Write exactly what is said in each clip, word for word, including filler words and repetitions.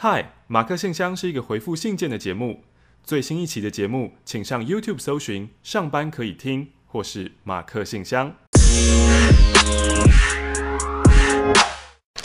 嗨，马克信箱是一个回复信件的节目。最新一期的节目，请上 YouTube 搜寻“上班可以听”或是“马克信箱”。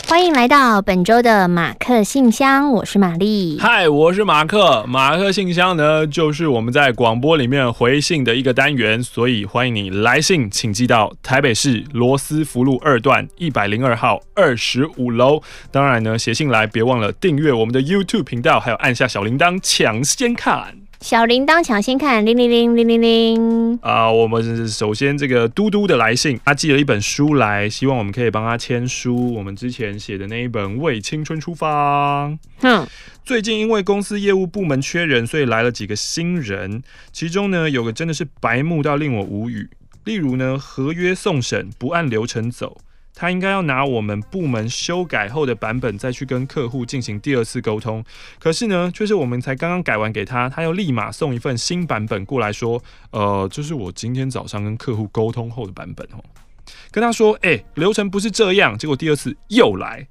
欢迎来到本周的马克信箱，我是玛丽。嗨，我是马克。马克信箱呢，就是我们在广播里面回信的一个单元，所以欢迎你来信，请寄到台北市罗斯福路二段一百零二号二十五楼。当然呢，写信来别忘了订阅我们的 YouTube 频道，还有按下小铃铛抢先看。小铃铛抢先看，铃铃铃铃铃铃。啊、呃，我们首先这个嘟嘟的来信，他寄了一本书来，希望我们可以帮他签书。我们之前写的那一本《为青春出发》。嗯。最近因为公司业务部门缺人，所以来了几个新人。其中呢，有个真的是白目到令我无语。例如呢，合约送审不按流程走，他应该要拿我们部门修改后的版本再去跟客户进行第二次沟通，可是呢，就是我们才刚刚改完给他，他又立马送一份新版本过来说，呃，这是我今天早上跟客户沟通后的版本哦。跟他说，哎、欸，流程不是这样，结果第二次又来，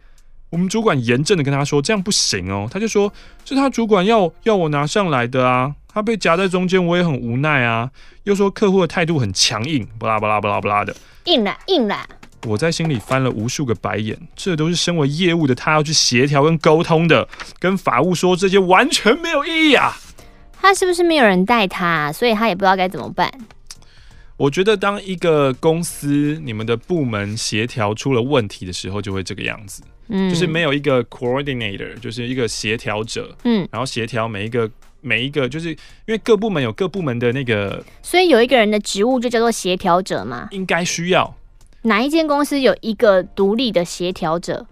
我们主管严正的跟他说，这样不行哦。他就说，是他主管要要我拿上来的啊。他被夹在中间，我也很无奈啊。又说客户的态度很强硬，巴拉巴拉巴拉巴拉的，硬啦硬啦。我在心里翻了无数个白眼，这都是身为业务的他要去协调跟沟通的，跟法务说这些完全没有意义啊！他是不是没有人带他，所以他也不知道该怎么办？我觉得当一个公司你们的部门协调出了问题的时候，就会这个样子，嗯、就是没有一个 coordinator， 就是一个协调者，嗯，然后协调每一个。每一个就是因为各部门有各部门的那个，所以有一个人的职务就叫做协调者嘛，应该需要。哪一间公司有一个独立的协调者？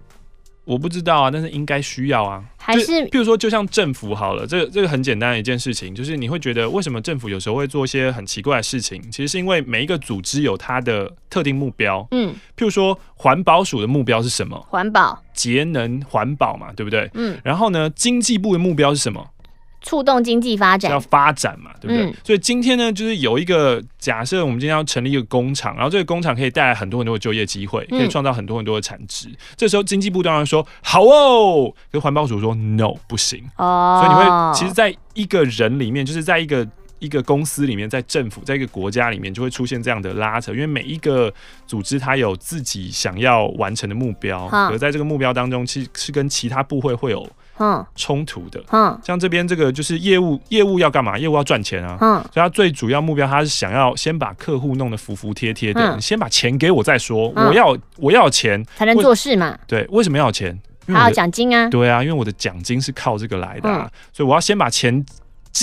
我不知道啊，但是应该需要啊。还是譬如说，就像政府好了，这个这个很简单的一件事情，就是你会觉得为什么政府有时候会做一些很奇怪的事情，其实是因为每一个组织有它的特定目标。嗯，譬如说环保署的目标是什么？环保、节能、环保嘛，对不对？嗯。然后呢，经济部的目标是什么？触动经济发展，要发展嘛，对不对？嗯、所以今天呢，就是有一个假设，我们今天要成立一个工厂，然后这个工厂可以带来很多很多的就业机会，可以创造很多很多的产值。嗯、这时候经济部当然说好哦，可是环保署说 no 不行。哦，所以你会其实在一个人里面，就是在一个一个公司里面，在政府，在一个国家里面，就会出现这样的拉扯，因为每一个组织它有自己想要完成的目标，而在这个目标当中，其实是跟其他部会会有。嗯，冲突的。嗯，像这边这个就是业务，业务要干嘛？业务要赚钱啊。嗯，所以他最主要目标，他是想要先把客户弄得服服帖帖的，嗯、你先把钱给我再说。嗯、我要我要钱才能做事嘛。对，为什么要有钱？还有奖金啊。对啊，因为我的奖金是靠这个来的、啊，嗯、所以我要先把钱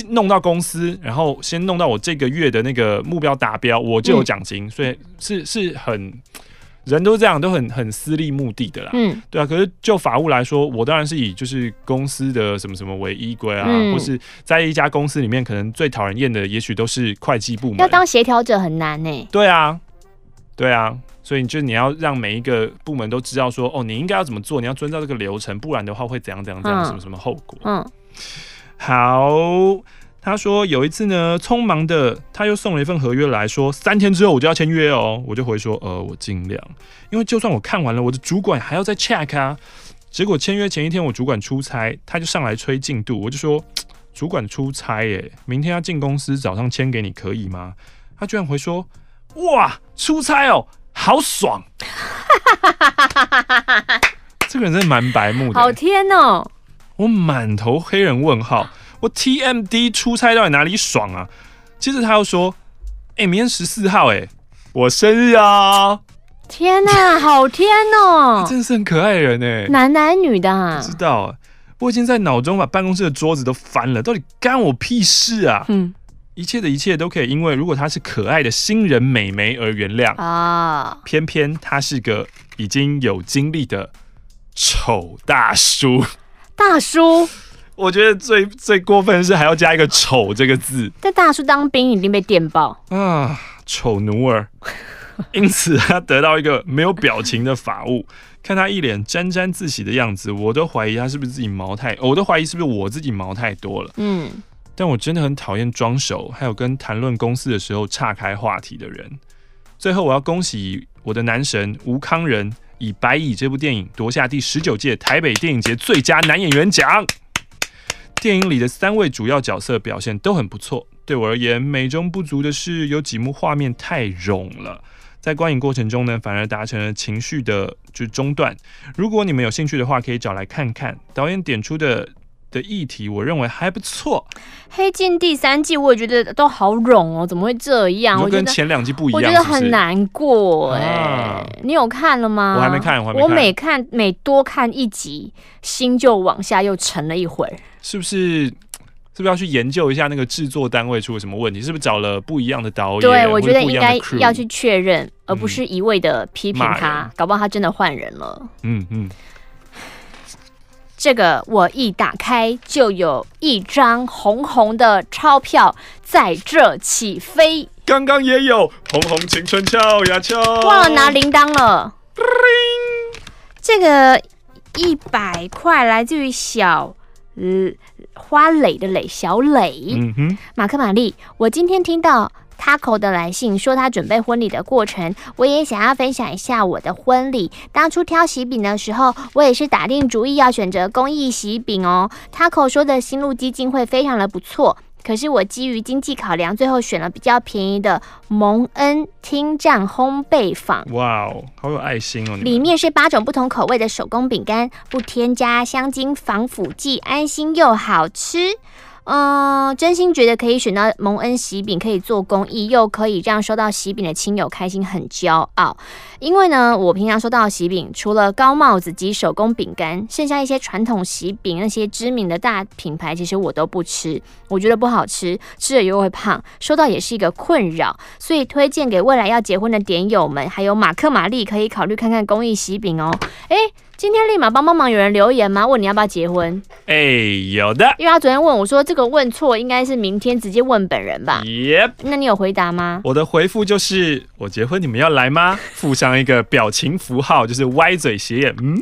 弄到公司，然后先弄到我这个月的那个目标达标，我就有奖金。嗯、所以是是很。人都这样，都很很私利目的的啦，嗯，对啊。可是就法务来说，我当然是以就是公司的什么什么为依归啊，嗯、或是在一家公司里面，可能最讨人厌的，也许都是会计部门。要当协调者很难呢、欸。对啊，对啊，所以你就你要让每一个部门都知道说，哦，你应该要怎么做，你要遵照这个流程，不然的话会怎样怎样怎样，嗯、什么什么后果。嗯，好。他说有一次呢，匆忙的他又送了一份合约来说，三天之后我就要签约哦。我就回说，呃，我尽量，因为就算我看完了，我的主管还要再 check 啊。结果签约前一天，我主管出差，他就上来催进度，我就说，主管出差耶，明天要进公司，早上签给你可以吗？他居然回说，哇，出差哦，好爽！这个人真的蛮白目的，好天哦！我满头黑人问号。我 T M D 出差到底哪里爽啊？接着他又说：“哎、欸，明天十四号、欸，哎，我生日啊！”天哪、啊，好天哦！真的是很可爱的人哎、欸，男男女的、啊，不知道。我已经在脑中把办公室的桌子都翻了，到底干我屁事啊？嗯，一切的一切都可以因为如果他是可爱的新人美眉而原谅啊，哦、偏偏他是个已经有经历的丑大叔。大叔。我觉得最最过分的是还要加一个丑这个字，在大叔当兵一定被电爆啊，丑奴儿。因此他得到一个没有表情的法务，看他一脸沾沾自喜的样子，我都怀疑他是不是自己毛太，我都怀疑是不是我自己毛太多了。嗯，但我真的很讨厌装熟，还有跟谈论公司的时候岔开话题的人。最后我要恭喜我的男神吴康仁，以《白蚁》这部电影夺下第十九届台北电影节最佳男演员奖。电影里的三位主要角色表现都很不错，对我而言，美中不足的是有几幕画面太冗了。 在观影过程中呢，反而达成了情绪的就是中断。如果你们有兴趣的话，可以找来看看。导演点出的的议题，我认为还不错。黑镜第三季我也觉得都好冗哦，怎么会这样？我跟前两季不一样是不是，我觉得很难过哎、欸。啊、你有看了吗？我还没看，我还没看。我每看每多看一集，心就往下又沉了一会儿。是不是？ 是不是要去研究一下那个制作单位出了什么问题？是不是找了不一样的导演？对，我觉得应该要去确认，而不是一味的批评他，嗯、搞不好他真的换人了。嗯嗯，这个我一打开就有一张红红的钞票在这起飞，刚刚也有红红青春敲呀敲，忘了拿铃铛了。这个一百块来自于小。 嗯，花蕾的蕾，小蕾。嗯哼，马克玛丽，我今天听到 Taco 的来信，说他准备婚礼的过程，我也想要分享一下我的婚礼。当初挑喜饼的时候，我也是打定主意要选择公益喜饼哦。Taco 说的新路基金会非常的不错。 可是我基于经济考量，最后选了比较便宜的蒙恩听障烘焙坊。哇哦，好有爱心哦！里面是八种不同口味的手工饼干，不添加香精、防腐剂，安心又好吃。嗯，真心觉得可以选到蒙恩喜饼，可以做公益，又可以让收到喜饼的亲友开心，很骄傲。因为呢，我平常收到的喜饼，除了高帽子及手工饼干，剩下一些传统喜饼，那些知名的大品牌，其实我都不吃，我觉得不好吃，吃了又会胖，收到也是一个困扰。所以推荐给未来要结婚的点友们，还有马克玛丽，可以考虑看看公益喜饼哦。哎。 今天立马帮帮忙，有人留言吗？问你要不要结婚？哎、欸，有的。因为他昨天问我说这个问错，应该是明天直接问本人吧。Yep。那你有回答吗？我的回复就是：我结婚，你们要来吗？附上一个表情符号，就是歪嘴斜眼。嗯。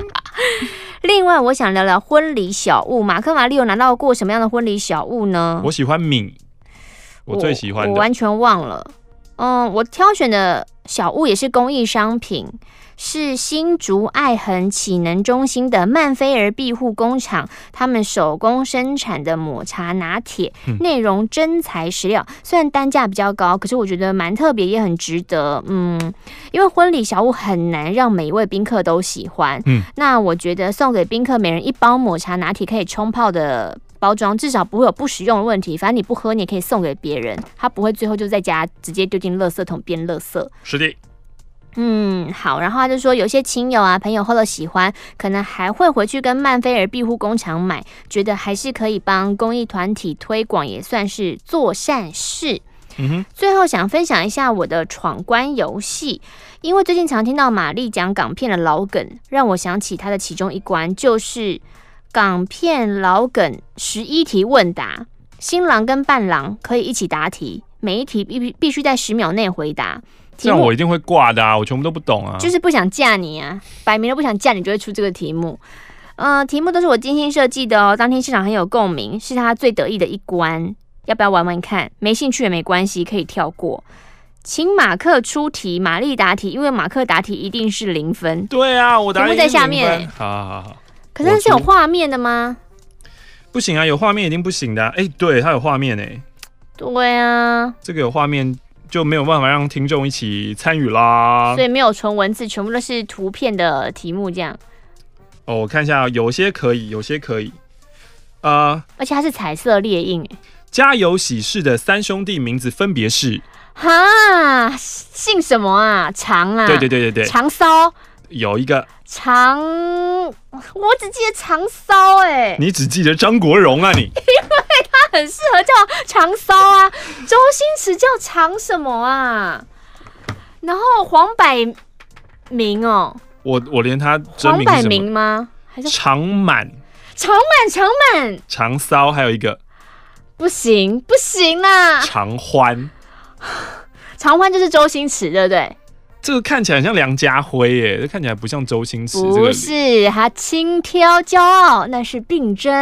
另外，我想聊聊婚礼小物。马克玛丽有拿到过什么样的婚礼小物呢？我喜欢米，我最喜欢的。我, 我完全忘了。嗯，我挑选的小物也是公益商品。 是新竹爱恒启能中心的曼菲尔庇护工厂，他们手工生产的抹茶拿铁，内容真材实料。虽然单价比较高，可是我觉得蛮特别，也很值得。嗯，因为婚礼小物很难让每一位宾客都喜欢。嗯，那我觉得送给宾客每人一包抹茶拿铁，可以冲泡的。 包装至少不会有不实用的问题，反正你不喝，你也可以送给别人，他不会最后就在家直接丢进垃圾桶变垃圾。是的。嗯，好。然后他就说，有些亲友啊、朋友喝了喜欢，可能还会回去跟曼菲尔庇护工厂买，觉得还是可以帮公益团体推广，也算是做善事。 嗯、最后想分享一下我的闯关游戏，因为最近常听到玛丽讲港片的老梗，让我想起她的其中一关就是。 港片老梗十一题问答，新郎跟伴郎可以一起答题，每一题必必须在十秒内回答。这样我一定会挂的啊，我全部都不懂啊，就是不想嫁你啊，摆明了不想嫁你就会出这个题目。呃，题目都是我精心设计的哦，当天现场很有共鸣，是他最得意的一关。要不要玩玩看？没兴趣也没关系，可以跳过。 请马克出题，玛丽答题，因为马克答题一定是零分。对啊，我答题在下面。好好好。 可是是有画面的吗？不行啊，有画面一定不行的、啊。哎、欸，对，它有画面哎、欸。对啊，这个有画面就没有办法让听众一起参与啦。所以没有纯文字，全部都是图片的题目这样。哦，我看一下，有些可以，有些可以。呃，而且它是彩色列印哎、欸。家有喜事的三兄弟名字分别是。哈，姓什么啊？长啊？对对对对对，长骚。 有一个长，我只记得长骚哎、欸，你只记得张国荣啊你，因为他很适合叫长骚啊，周星驰叫长什么啊，然后黄百鸣哦，我我连他真名是什么？黄百鸣吗？还是长满？长满长满长骚还有一个不行不行啦，长欢，长欢就是周星驰对不对？ 这个看起来很像梁家辉耶，这看起来不像周星驰。不是，他轻佻骄傲，那是病症。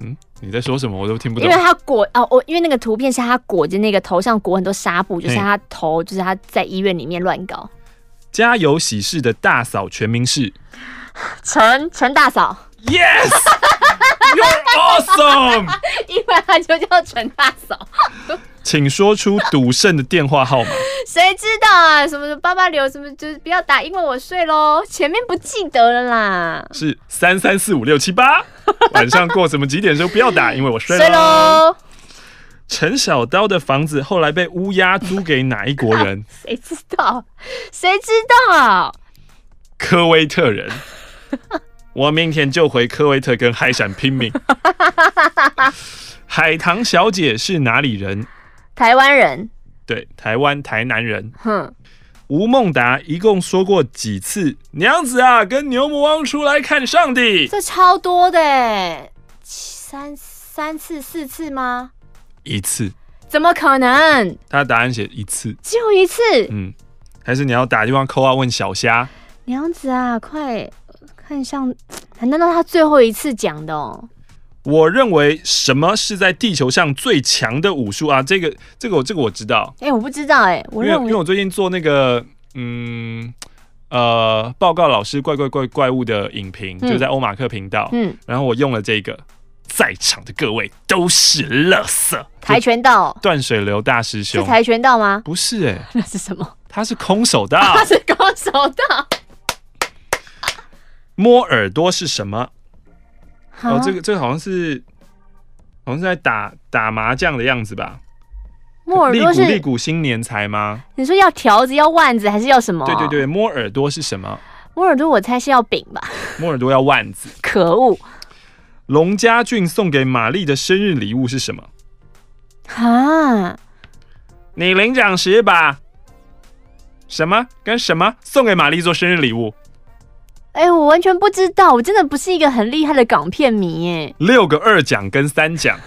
嗯，你在说什么？我都听不懂。因为他裹哦，我因为那个图片是他裹着那个头上裹很多纱布，就是他头，就是他在医院里面乱搞。家有喜事的大嫂全名是陈陈大嫂。Yes, you're awesome. 因为他就叫陈大嫂。请说出赌圣的电话号码。谁知道啊？什么八八六什么，就是不要打，因为我睡咯，前面不记得了啦。是三三四五六七八。晚上过什么几点就不要打，因为我睡咯。陈小刀的房子后来被乌鸦租给哪一国人？谁知道？谁知道？科威特人。我明天就回科威特跟海闪拼命。海棠小姐是哪里人？台湾人。对，台湾台南人。哼。吴孟达一共说过几次娘子啊跟牛魔王出来看上帝？这超多的耶。三三次四次吗？一次。怎么可能？他的答案写一次。只有一次？嗯。还是你要打地方扣啊问小虾？娘子啊快。看像，难道他最后一次讲的哦？我认为什么是在地球上最强的武术啊？这个，这个我，这个我知道。哎、欸，我不知道哎、欸，我认为因为我最近做那个，嗯，呃，报告老师怪怪怪怪物的影评，嗯、就在欧马克频道。嗯，然后我用了这个，在场的各位都是垃圾。跆拳道，断水流大师兄是跆拳道吗？不是哎、欸，那是什么？他是空手道，他是空手道。摸耳朵是什么？哦，这个这个好像是，好像是在打打麻将的样子吧？摸耳朵是立鼓新年财吗？你说要条子、要腕子，还是要什么？对对对，摸耳朵是什么？摸耳朵我猜是要饼吧？摸耳朵要腕子。可恶！龙家俊送给玛丽的生日礼物是什么？啊！你领奖时把什么跟什么送给玛丽做生日礼物？哎、欸，我完全不知道，我真的不是一个很厉害的港片迷耶。六个二奖跟三奖，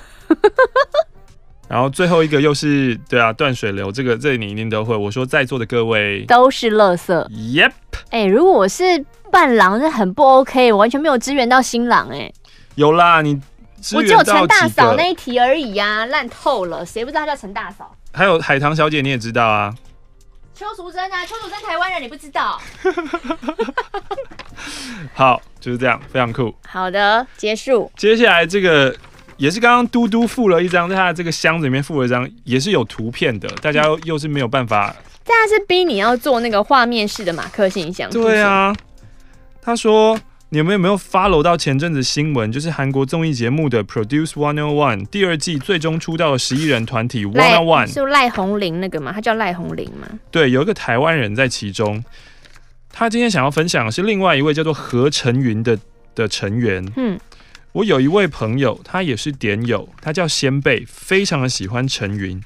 然后最后一个又是对啊，断水流这个，这你一定都会。我说在座的各位都是垃圾。Yep。哎，如果我是伴郎，那很不 OK， 我完全没有支援到新郎哎。有啦，你支援到几个？我只有陈大嫂那一题而已啊，烂透了，谁不知道她叫陈大嫂？还有海棠小姐你也知道啊。邱淑贞啊，邱淑贞台湾人，你不知道。好，就是这样，非常酷。好的，结束。接下来这个也是刚刚嘟嘟附了一张，在他的这个箱子里面附了一张，也是有图片的，大家又是没有办法。大家是逼你要做那个画面式的马克信箱。对啊，他说你有没有没有 follow 到前阵子新闻，就是韩国综艺节目的 Produce 一零一第二季最终出道的十一人团体一零一，是赖宏林那个吗？他叫赖宏林吗？对，有一个台湾人在其中。他今天想要分享的是另外一位叫做何成云 的, 的成员。嗯，我有一位朋友，他也是点友，他叫仙贝，非常的喜欢成云。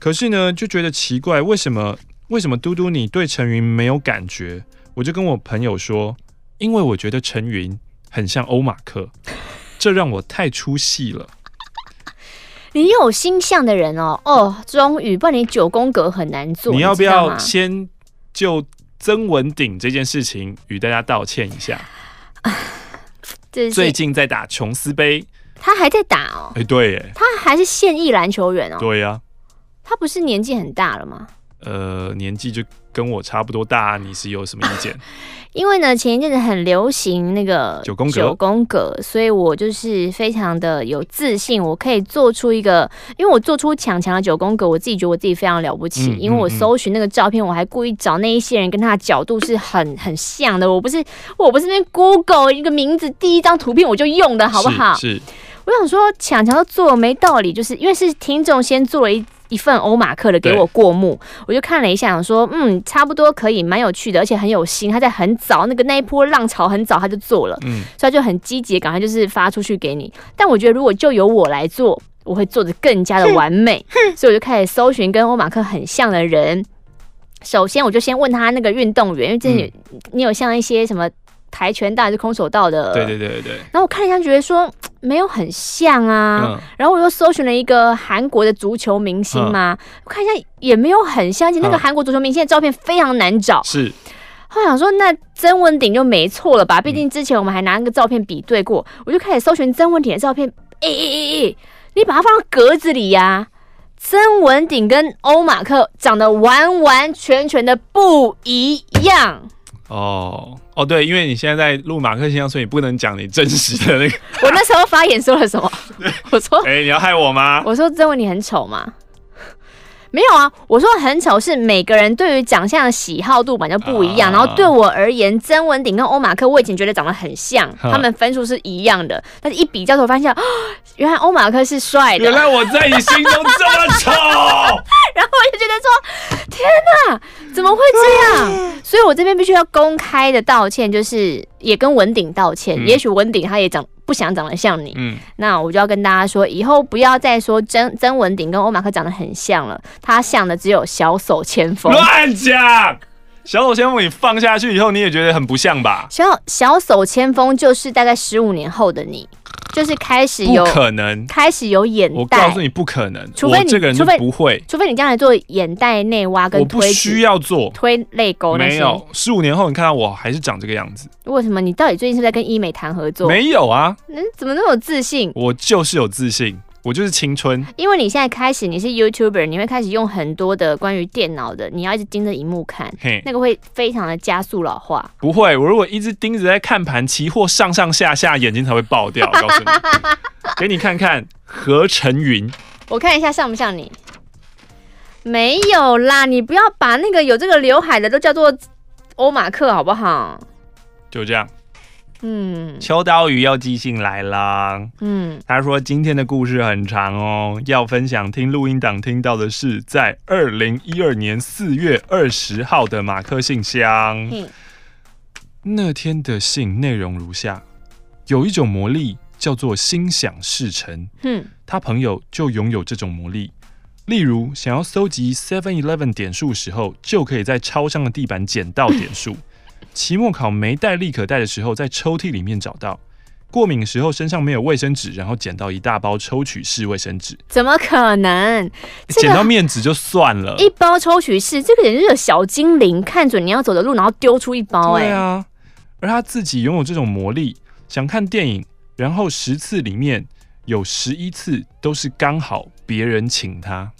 可是呢，就觉得奇怪，为什么为什么嘟嘟你对成云没有感觉？我就跟我朋友说，因为我觉得成云很像欧马克，这让我太出戏了。你有星象的人哦，哦，终于，不然你九宫格很难做。你要不要先就？曾文鼎这件事情与大家道歉一下，最近在打琼斯杯，他还在打哦。哎、欸，对耶，他还是现役篮球员哦。对呀、啊，他不是年纪很大了吗？呃，年纪就跟我差不多大，你是有什么意见？因为呢，前一阵子很流行那个九宫格，九宫格，所以我就是非常的有自信，我可以做出一个，因为我做出强强的九宫格，我自己觉得我自己非常了不起，嗯、因为我搜寻那个照片，我还故意找那一些人跟他的角度是很很像的，我不是我不是那 Google 一个名字第一张图片我就用的好不好？是，是我想说强强都做了没道理，就是因为是听众先做了一。一份欧马克的给我过目，我就看了一下，想说，嗯，差不多可以，蛮有趣的，而且很有心。他在很早那个那一波浪潮很早他就做了，嗯，所以他就很积极，赶快就是发出去给你。但我觉得如果就由我来做，我会做得更加的完美，所以我就开始搜寻跟欧马克很像的人。首先我就先问他那个运动员，因为之前有、嗯、你有像一些什么。跆拳道还是空手道的，对对对对。然后我看了一下，觉得说没有很像啊。嗯、然后我又搜寻了一个韩国的足球明星嘛，嗯、我看一下也没有很像，而且那个韩国足球明星的照片非常难找。是。后来想说，那曾文鼎就没错了吧？毕竟之前我们还拿那个照片比对过。嗯、我就开始搜寻曾文鼎的照片，哎哎哎哎，你把它放到格子里呀、啊。曾文鼎跟欧马克长得完完全全的不一样。哦哦，对，因为你现在在录马克信箱，所以你不能讲你真实的那个。我那时候发言说了什么？我说：“哎、欸，你要害我吗？”我说：“曾文鼎很丑吗？”没有啊，我说很丑是每个人对于长相的喜好度本来就不一样。啊、然后对我而言，曾文鼎跟欧马克我以前觉得长得很像，啊、他们分数是一样的，但是一比较之后发现、哦，原来欧马克是帅的。原来我在你心中这么丑。然后我就觉得说，天哪，怎么会这样？所以我这边必须要公开的道歉，就是也跟文鼎道歉。嗯、也许文鼎他也长。不想长得像你，嗯，那我就要跟大家说，以后不要再说曾曾文鼎跟欧马克长得很像了，他像的只有小手千峰。乱讲，小手千峰你放下去以后，你也觉得很不像吧？小小手千峰就是大概十五年后的你，就是开始有不可能，开始有眼袋。我告诉你不可能，除非你这个人不会，除非你将来做眼袋内挖跟推，我不需要做推泪沟那些。没有，十五年后你看到我还是长这个样子。为什么？你到底最近是不是在跟医美谈合作？没有啊，嗯，怎么那么有自信？我就是有自信，我就是青春。因为你现在开始，你是 YouTuber， 你会开始用很多的关于电脑的，你要一直盯着荧幕看，那个会非常的加速老化。不会，我如果一直盯着在看盘，期货上上下下，眼睛才会爆掉。我告诉你，给你看看何成云，我看一下像不像你？没有啦，你不要把那个有这个刘海的都叫做欧马克好不好？就这样，嗯，秋刀鱼要寄信来啦，嗯，他说今天的故事很长哦，要分享听录音档听到的是在二零一二年四月二十号的马克信箱，嗯，那天的信内容如下：有一种魔力叫做心想事成，嗯，他朋友就拥有这种魔力。例如，想要搜集 seven eleven 点数时候，就可以在超商的地板捡到点数。嗯，期末考没带立可带的时候，在抽屉里面找到；过敏的时候身上没有卫生纸，然后捡到一大包抽取式卫生纸。怎么可能？这个、捡到面纸就算了，一包抽取式，这个人是有小精灵，看准你要走的路，然后丢出一包、欸。哎啊，而他自己拥有这种魔力，想看电影，然后十次里面有十一次都是刚好别人请他。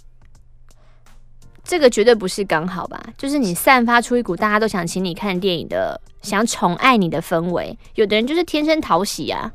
这个绝对不是刚好吧？就是你散发出一股大家都想请你看电影的、想宠爱你的氛围。有的人就是天生讨喜啊。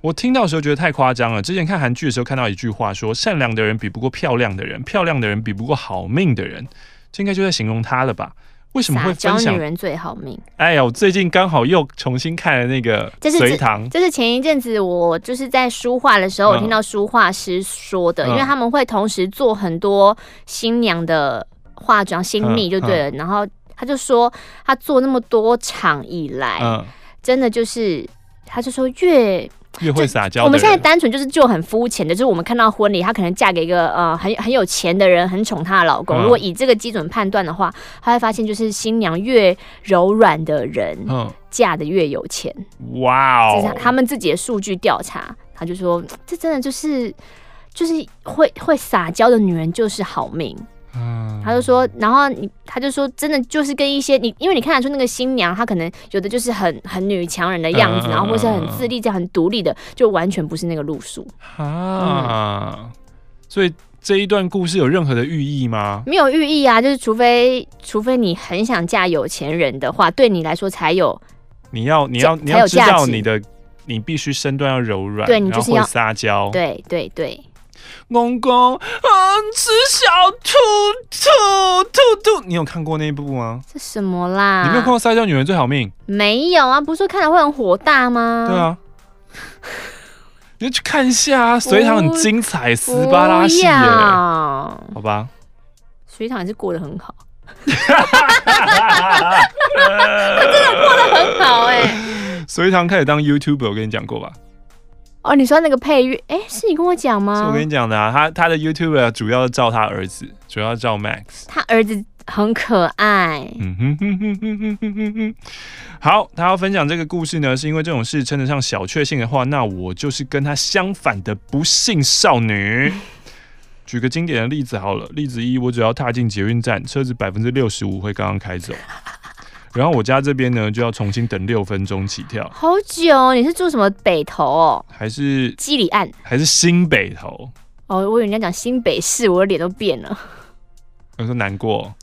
我听到的时候觉得太夸张了。之前看韩剧的时候看到一句话说：“善良的人比不过漂亮的人，漂亮的人比不过好命的人。”这应该就在形容他了吧？为什么会分享？撒娇女人最好命。哎呀，我最近刚好又重新看了那个隋唐。这是前一阵子我就是在书画的时候，我听到书画师说的、嗯，因为他们会同时做很多新娘的化妆、新密就对了、嗯嗯。然后他就说，他做那么多场以来，嗯、真的就是，他就说越。越会撒娇。我们现在单纯就是就很肤浅的，就是我们看到婚礼，她可能嫁给一个呃很很有钱的人，很宠她的老公、嗯。如果以这个基准判断的话，她会发现就是新娘越柔软的人，嗯、嫁的越有钱。哇哦！这是他们自己的数据调查，他就说这真的就是就是会会撒娇的女人就是好命。嗯，他就说，然后你，他就说，真的就是跟一些你，因为你看得出那个新娘，她可能有的就是很很女强人的样子，然后或是很自立、这样很独立的，就完全不是那个路数啊、嗯。所以这一段故事有任何的寓意吗？没有寓意啊，就是除非除非你很想嫁有钱人的话，对你来说才有，你要你要你要知道你的，你必须身段要柔软，对你就是要撒娇，对对对。公公，嗯，吃小兔兔兔兔，你有看过那一部吗？这什么啦？你没有看过《撒娇女人最好命》？没有啊，不是说看了会很火大吗？对啊，你就去看一下啊，隋唐很精彩，斯巴拉戏耶、欸，好吧？隋唐也是过得很好，他真的过得很好哎、欸。隋唐开始当 YouTuber， 我跟你讲过吧？哦，你说那个配乐，哎，是你跟我讲吗？是我跟你讲的啊，他他的 YouTube 主要照他儿子，主要照 Max。他儿子很可爱。嗯哼哼哼哼哼哼哼哼。好，他要分享这个故事呢，是因为这种事称得上小确幸的话，那我就是跟他相反的不幸少女。举个经典的例子好了，例子一，我只要踏进捷运站，车子百分之六十五会刚刚开走。然后我家这边呢，就要重新等六分钟起跳，好久、哦。你是住什么北投哦？还是基里岸？还是新北投？哦、哦，我以为人家讲新北市，我的脸都变了。我说难过，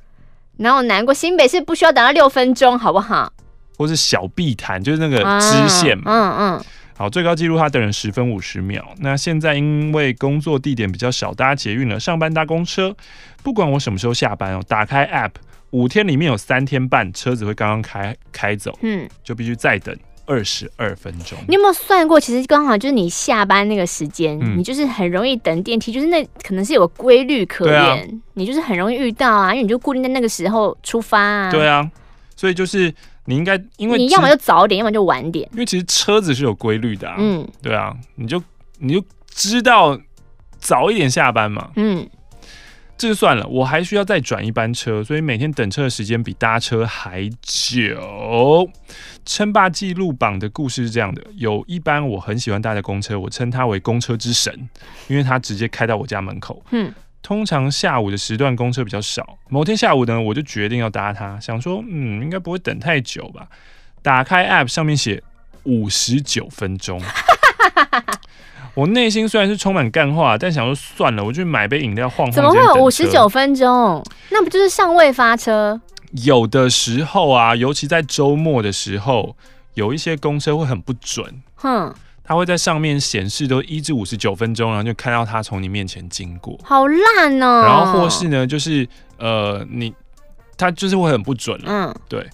哪有难过？新北市不需要等到六分钟，好不好？或是小碧潭，就是那个支线嘛。嗯、啊、嗯。嗯好，最高纪录他等了十分五十秒。那现在因为工作地点比较少，搭捷运了，上班搭公车，不管我什么时候下班哦，打开 App， 五天里面有三天半车子会刚刚开开走，嗯，就必须再等二十二分钟。你有没有算过？其实刚好就是你下班那个时间，嗯、你就是很容易等电梯，就是那可能是有个规律可言，啊、你就是很容易遇到啊，因为你就固定在那个时候出发啊。对啊，所以就是。你应该，因为你要么就早点，要么就晚点。因为其实车子是有规律的啊，嗯，对啊，你就你就知道早一点下班嘛，嗯，这就算了。我还需要再转一班车，所以每天等车的时间比搭车还久。称霸纪录榜的故事是这样的：有一班我很喜欢搭的公车，我称它为公车之神，因为它直接开到我家门口，嗯。通常下午的时段公车比较少，某天下午呢，我就决定要搭它，想说，嗯，应该不会等太久吧。打开 App 上面写五十九分钟，我内心虽然是充满干话，但想说算了，我去买杯饮料晃晃。怎么会有五十九分钟？那不就是尚未发车？有的时候啊，尤其在周末的时候，有一些公车会很不准，哼。它会在上面显示都一至五十九分钟，然后就看到它从你面前经过，好烂哦。然后或是呢，就是呃，你它就是会很不准了，嗯，对。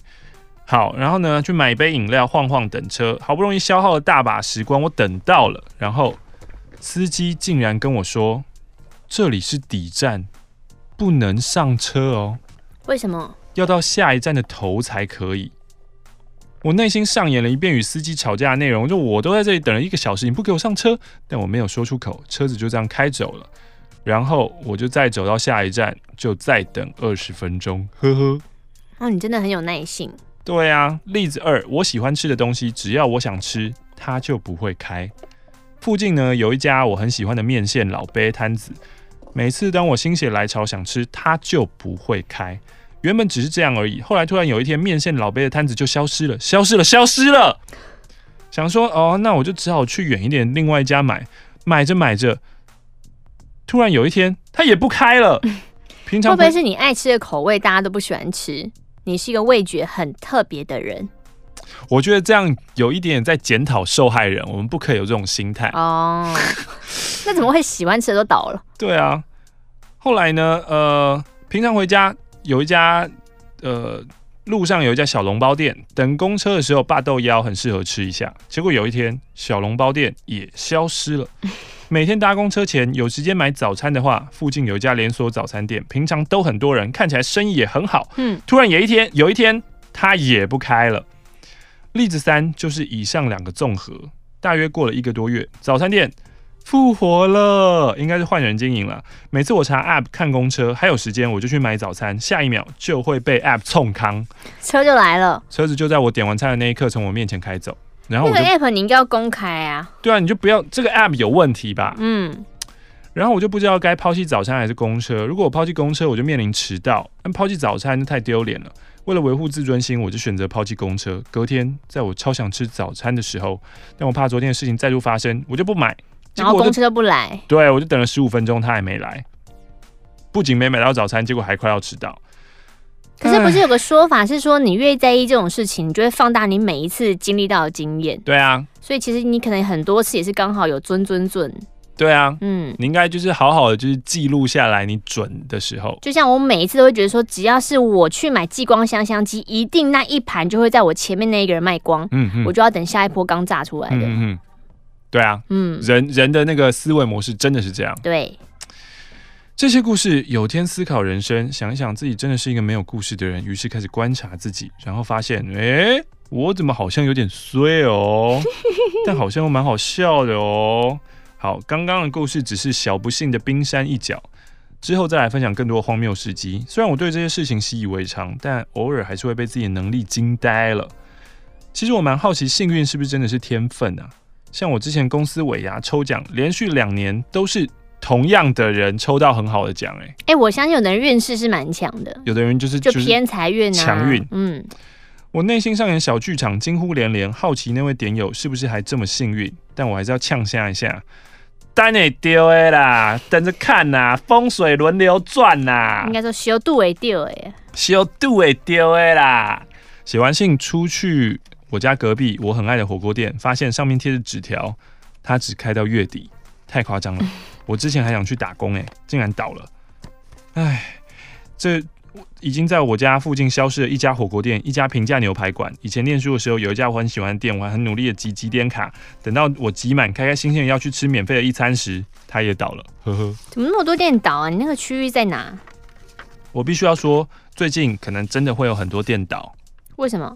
好，然后呢，去买一杯饮料，晃晃等车，好不容易消耗了大把时光，我等到了，然后司机竟然跟我说：“这里是底站，不能上车哦。”为什么？要到下一站的头才可以。我内心上演了一遍与司机吵架的内容，就我都在这里等了一个小时，你不给我上车，但我没有说出口，车子就这样开走了。然后我就再走到下一站，就再等二十分钟，呵呵。哦，你真的很有耐性。对啊，例子二，我喜欢吃的东西，只要我想吃，它就不会开。附近呢有一家我很喜欢的面线老杯摊子，每次当我心血来潮想吃，它就不会开。原本只是这样而已，后来突然有一天，面线老杯的摊子就消失了，消失了，消失了。想说哦，那我就只好去远一点另外一家买，买着买着，突然有一天它也不开了。平常会不会是你爱吃的口味大家都不喜欢吃？你是一个味觉很特别的人。我觉得这样有一点点在检讨受害人，我们不可以有这种心态哦。那怎么会喜欢吃的都倒了？对啊。后来呢？呃，平常回家。有一家，呃，路上有一家小笼包店，等公车的时候霸豆腰很适合吃一下。结果有一天，小笼包店也消失了。每天搭公车前有时间买早餐的话，附近有一家连锁早餐店，平常都很多人，看起来生意也很好。嗯，突然有一天，有一天它也不开了。例子三就是以上两个综合，大约过了一个多月，早餐店。复活了，应该是换人经营了。每次我查 App 看公车，还有时间我就去买早餐，下一秒就会被 App 冲康，车就来了，车子就在我点完餐的那一刻从我面前开走。然后我就那个 App 你应该要公开啊，对啊，你就不要这个 App 有问题吧？嗯。然后我就不知道该抛弃早餐还是公车。如果我抛弃公车，我就面临迟到；但抛弃早餐就太丢脸了。为了维护自尊心，我就选择抛弃公车。隔天，在我超想吃早餐的时候，但我怕昨天的事情再度发生，我就不买。然后公车都不来，对，我就等了十五分钟，他还没来。不仅没买到早餐，结果还快要迟到。可是不是有个说法是说，你越在意这种事情，你就会放大你每一次经历到的经验。对啊，所以其实你可能很多次也是刚好有尊尊尊。对啊，嗯，你应该就是好好的，就是记录下来你准的时候。就像我每一次都会觉得说，只要是我去买继光香香鸡，一定那一盘就会在我前面那一个人卖光，嗯嗯，我就要等下一波刚炸出来的。嗯嗯对啊，嗯，人人的那个思维模式真的是这样。对，这些故事有天思考人生，想一想自己真的是一个没有故事的人，于是开始观察自己，然后发现，哎，我怎么好像有点衰哦，但好像又蛮好笑的哦。好，刚刚的故事只是小不幸的冰山一角，之后再来分享更多荒谬事迹。虽然我对这些事情习以为常，但偶尔还是会被自己的能力惊呆了。其实我蛮好奇，幸运是不是真的是天分啊？像我之前公司尾牙抽奖，连续两年都是同样的人抽到很好的奖、欸，哎、欸、我相信有的人运势是蛮强的，有的人就是就偏财运啊，强运，嗯。我内心上演小剧场，惊呼连连，好奇那位点友是不是还这么幸运，但我还是要呛下一下，等会到的啦，等着看呐，风水轮流转呐。应该说小度会到的，小度会到的啦。写完信出去，我家隔壁我很爱的火锅店，发现上面贴着纸条，它只开到月底，太夸张了。我之前还想去打工哎、欸，竟然倒了。唉，这。已经在我家附近消失了一家火锅店，一家平价牛排馆。以前念书的时候，有一家我很喜欢的店，我还很努力的集集点卡。等到我集满，开开心心的要去吃免费的一餐时，它也倒了，呵呵。怎么那么多店倒啊？你那个区域在哪？我必须要说，最近可能真的会有很多店倒。为什么？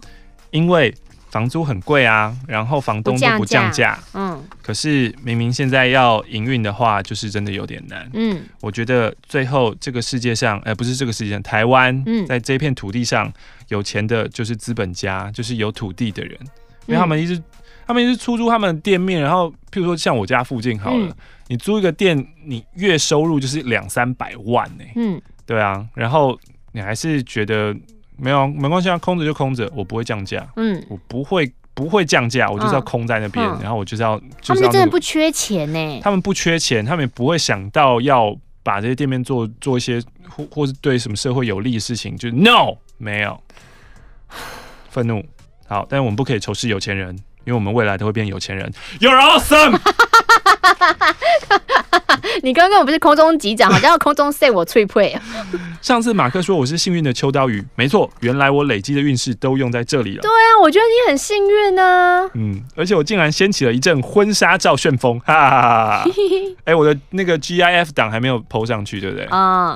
因为房租很贵啊，然后房东都不降价。嗯。可是明明现在要营运的话，就是真的有点难。嗯。我觉得最后这个世界上，哎、呃，不是这个世界上，台湾，嗯、在这片土地上，有钱的就是资本家，就是有土地的人，因为他们一直，嗯、他们一直出租他们的店面，然后譬如说像我家附近好了，嗯、你租一个店，你月收入就是两三百万哎、欸。嗯。对啊，然后你还是觉得。没有，没关系啊，空着就空着，我不会降价。嗯，我不会不会降价，我就是要空在那边，嗯、然后我就是要。就是要那个、他们真的不缺钱呢、欸。他们不缺钱，他们也不会想到要把这些店面做做一些或或是对什么社会有利的事情，就是 no 没有。愤怒，好，但是我们不可以仇视有钱人，因为我们未来都会变有钱人。You're awesome 你刚刚不是空中击掌，好像要空中 say 我脆配。上次马克说我是幸运的秋刀鱼，没错，原来我累积的运势都用在这里了。对啊，我觉得你很幸运啊。嗯，而且我竟然掀起了一阵婚纱照旋风，哈哈哈哈！哎、欸，我的那个 G I F 档还没有 po 上去，对不对？啊、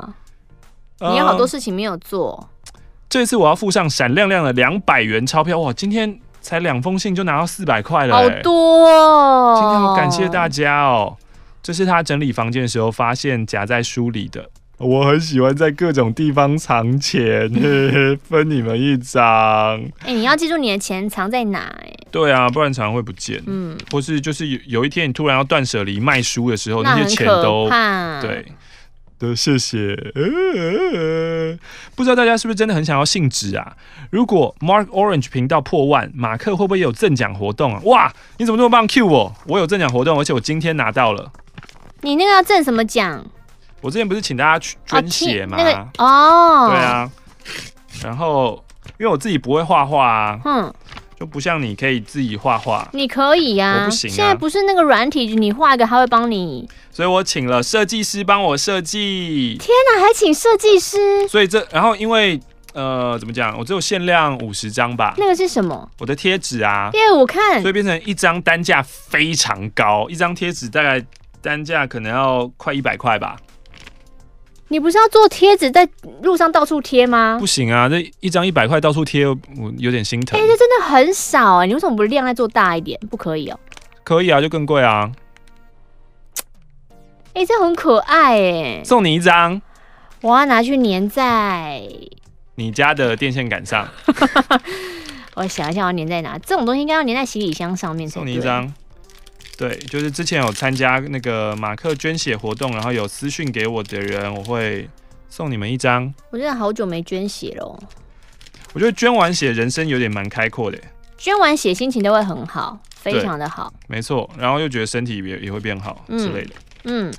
嗯，你有好多事情没有做。呃、这次我要附上闪亮亮的两百元钞票，哇，今天才两封信就拿到四百块了、欸，好多、哦。今天好感谢大家哦。这是他整理房间的时候发现夹在书里的。我很喜欢在各种地方藏钱，呵呵，分你们一张。哎、欸，你要记住你的钱藏在哪、欸？哎，对啊，不然常常会不见。嗯，或是就是有一天你突然要断舍离卖书的时候，那些钱都对。的谢谢、呃呃。不知道大家是不是真的很想要信纸啊？如果 Mark Orange 频道破万，马克会不会有赠奖活动啊？哇，你怎么这么棒 Q 我？我有赠奖活动，而且我今天拿到了。你那个要赠什么奖？我之前不是请大家去捐血吗？哦、啊那個， oh. 对啊。然后，因为我自己不会画画啊，嗯，就不像你可以自己画画。你可以呀、啊，我不行、啊。现在不是那个软体，你画一个，他会帮你。所以我请了设计师帮我设计。天哪、啊，还请设计师？所以这，然后因为呃，怎么讲？我只有限量五十张吧。那个是什么？我的贴纸啊。耶，我看。所以变成一张单价非常高，一张贴纸大概。单价可能要快一百块吧。你不是要做贴纸在路上到处贴吗？不行啊，这一张一百块到处贴，我有点心疼。哎、欸，这真的很少啊、欸！你为什么不量再做大一点？不可以哦、喔。可以啊，就更贵啊。哎、欸，这很可爱哎、欸。送你一张，我要拿去粘在你家的电线杆上。我想一下，我要粘在哪？这种东西应该要粘在行李箱上面。送你一张。对，就是之前有参加那个马克捐血活动，然后有私讯给我的人，我会送你们一张。我真的好久没捐血了、哦，我觉得捐完血人生有点蛮开阔的。捐完血心情都会很好，非常的好。没错，然后又觉得身体也也会变好、嗯、之类的。嗯，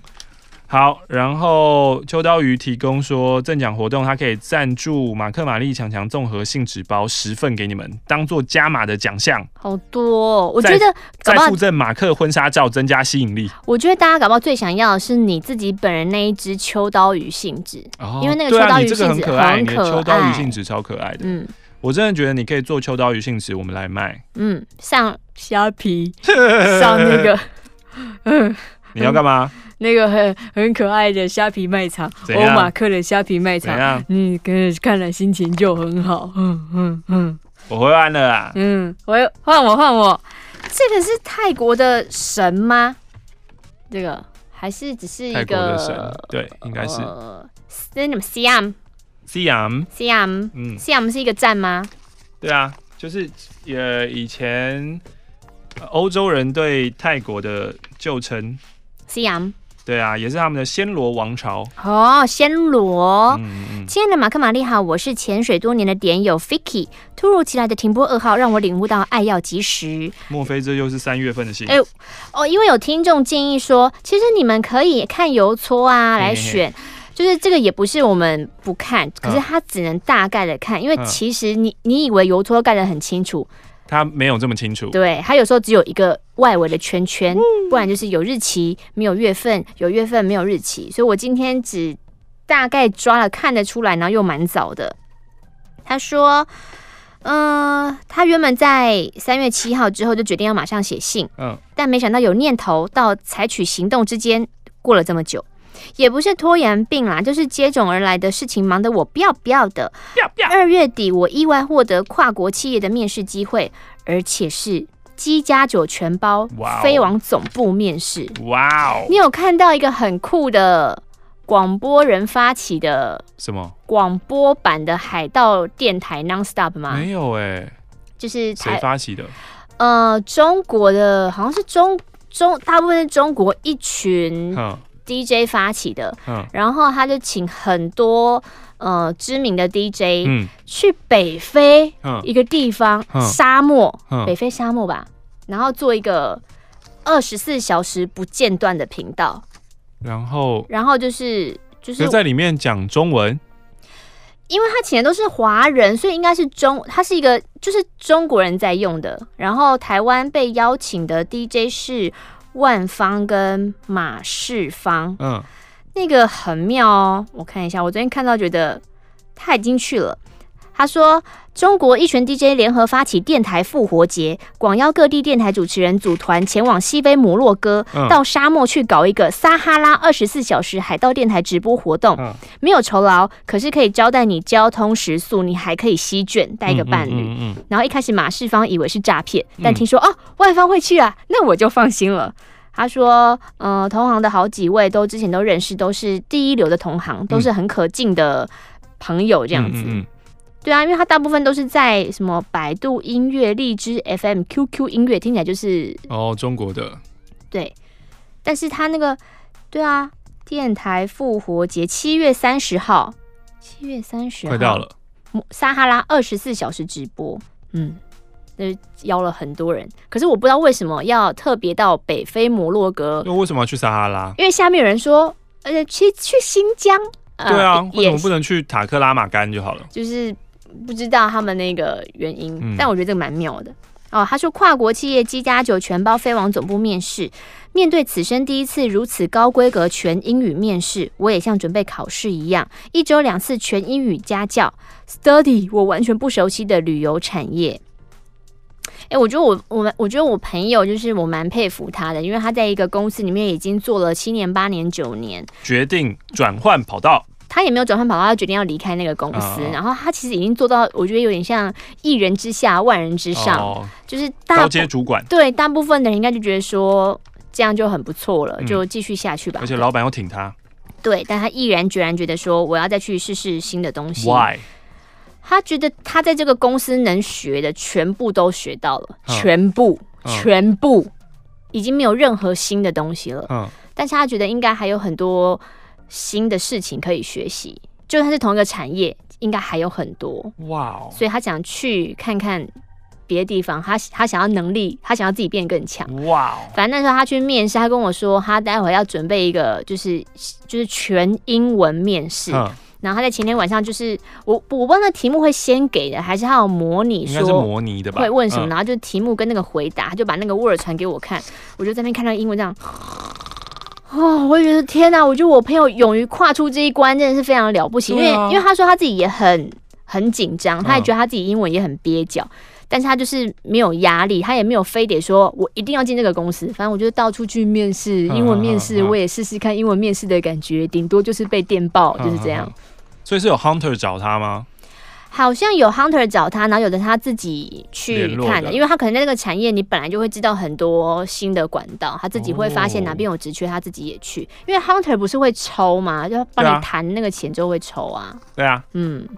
好，然后秋刀鱼提供说赠奖活动，他可以赞助马克玛丽强强综合信纸包十份给你们，当做加码的奖项。好多、哦，我觉得再附赠马克婚纱照，增加吸引力。我觉得大家搞不好最想要的是你自己本人那一只秋刀鱼信纸、哦，因为那个秋刀鱼信纸、啊、很可爱，你的秋刀鱼信纸超可爱的。嗯，我真的觉得你可以做秋刀鱼信纸，我们来卖。嗯，上虾皮，上那个，嗯，你要干嘛？嗯那个很很可爱的虾皮卖场，欧马克的虾皮卖场，嗯，看了心情就很好，嗯嗯嗯，我回完了啦，嗯，我换我换我，这个是泰国的神吗？这个还是只是一个泰国的神？对，应该是。呃，这是什么 Siam Siam Siam， 嗯 ，Siam 是一个站吗？对啊，就是呃以前欧洲人对泰国的旧称 Siam。对啊，也是他们的暹罗王朝哦，暹罗。嗯嗯，亲爱的马克玛丽好，我是潜水多年的点友 Ficky， 突如其来的停播噩耗让我领悟到爱要及时。莫非这又是三月份的新闻、欸、哦，因为有听众建议说，其实你们可以看邮戳啊来选。嘿嘿，就是这个也不是我们不看，可是它只能大概的看、嗯、因为其实你你以为邮戳盖得很清楚，它没有这么清楚，对，它有时候只有一个外围的圈圈、嗯、不然就是有日期没有月份，有月份没有日期，所以我今天只大概抓了看得出来，然后又蛮早的。他说嗯，他原本在三月七号之后就决定要马上写信，嗯，但没想到有念头到采取行动之间过了这么久，也不是拖延病啦，就是接踵而来的事情忙得我不要不要的。二月底我意外获得跨国企业的面试机会，而且是机加酒全包、wow、飞往总部面试。哇、wow、你有看到一个很酷的广播人发起的什么广播版的海盗电台 non stop 吗？没有欸，就是谁发起的？呃，中国的，好像是中中大部分是中国一群D J 发起的、嗯、然后他就请很多、呃、知名的 D J、嗯、去北非一个地方、嗯、沙漠、嗯、北非沙漠吧，然后做一个二十四小时不间断的频道，然后然后就是就是在里面讲中文，因为他请的都是华人，所以应该是中，他是一个就是中国人在用的，然后台湾被邀请的 D J 是万芳跟马世芳，嗯，那个很妙哦。我看一下，我昨天看到觉得他已经去了。他说，中国一群 D J 联合发起电台复活节，广邀各地电台主持人组团前往西非摩洛哥，嗯、到沙漠去搞一个撒哈拉二十四小时海盗电台直播活动、嗯，没有酬劳，可是可以招待你交通食宿，你还可以吸卷带一个伴侣、嗯嗯嗯嗯。然后一开始马世芳以为是诈骗，但听说、嗯、哦万芳会去啊，那我就放心了。他说，呃，同行的好几位都之前都认识，都是第一流的同行，都是很可敬的朋友这样子。嗯嗯嗯，对啊，因为他大部分都是在什么百度音乐、荔枝 F M、Q Q 音乐，听起来就是哦中国的。对，但是他那个对啊，电台复活节七月三十号，七月三十号快到了，撒哈拉二十四小时直播，嗯，那邀了很多人。可是我不知道为什么要特别到北非摩洛哥，那为什么要去撒哈拉？因为下面有人说，而且去去新疆，呃、对啊，为什么不能去塔克拉玛干就好了？就是。不知道他们那个原因，嗯、但我觉得这个蛮妙的哦。他说，跨国企业机加酒全包飞往总部面试。面对此生第一次如此高规格全英语面试，我也像准备考试一样，一周两次全英语家教 study 我完全不熟悉的旅游产业。哎、欸，我觉得我我我觉得我朋友就是我蛮佩服他的，因为他在一个公司里面已经做了七年、八年、九年，决定转换跑道。他也没有转换跑道，他决定要离开那个公司、哦。然后他其实已经做到，我觉得有点像一人之下，万人之上，哦、就是大高阶主管。对，大部分的人应该就觉得说这样就很不错了，嗯、就继续下去吧。而且老板要挺他。对，但他毅然决然觉得说，我要再去试试新的东西。Why？ 他觉得他在这个公司能学的全部都学到了，嗯、全部、嗯、全部已经没有任何新的东西了。嗯、但是他觉得应该还有很多新的事情可以学习，就算是同一个产业，应该还有很多。哇、wow ！所以他想去看看别的地方，他他想要能力，他想要自己变得更强。哇、wow ！反正那时候他去面试，他跟我说，他待会要准备一个，就是就是全英文面试。嗯、然后他在前天晚上，就是我我不知道那题目会先给的，还是他有模拟说，应该是模拟的吧？会问什么？嗯、然后就题目跟那个回答，他就把那个 word 传给我看，我就在那边看到英文这样。哦，我觉得天哪！我觉得我朋友勇于跨出这一关，真的是非常了不起。啊、因为，因为他说他自己也很很紧张，他也觉得他自己英文也很蹩脚、嗯，但是他就是没有压力，他也没有非得说我一定要进这个公司。反正我就到处去面试，英文面试、嗯嗯嗯、我也试试看英文面试的感觉，顶多就是被电爆，就是这样。嗯嗯嗯、所以是有 hunter 找他吗？好像有 hunter 找他，然后有的他自己去看的，因为他可能在那个产业，你本来就会知道很多新的管道，他自己会发现哪边有职缺、哦，他自己也去。因为 hunter 不是会抽嘛，就帮你谈那个钱就会抽啊。对啊，嗯，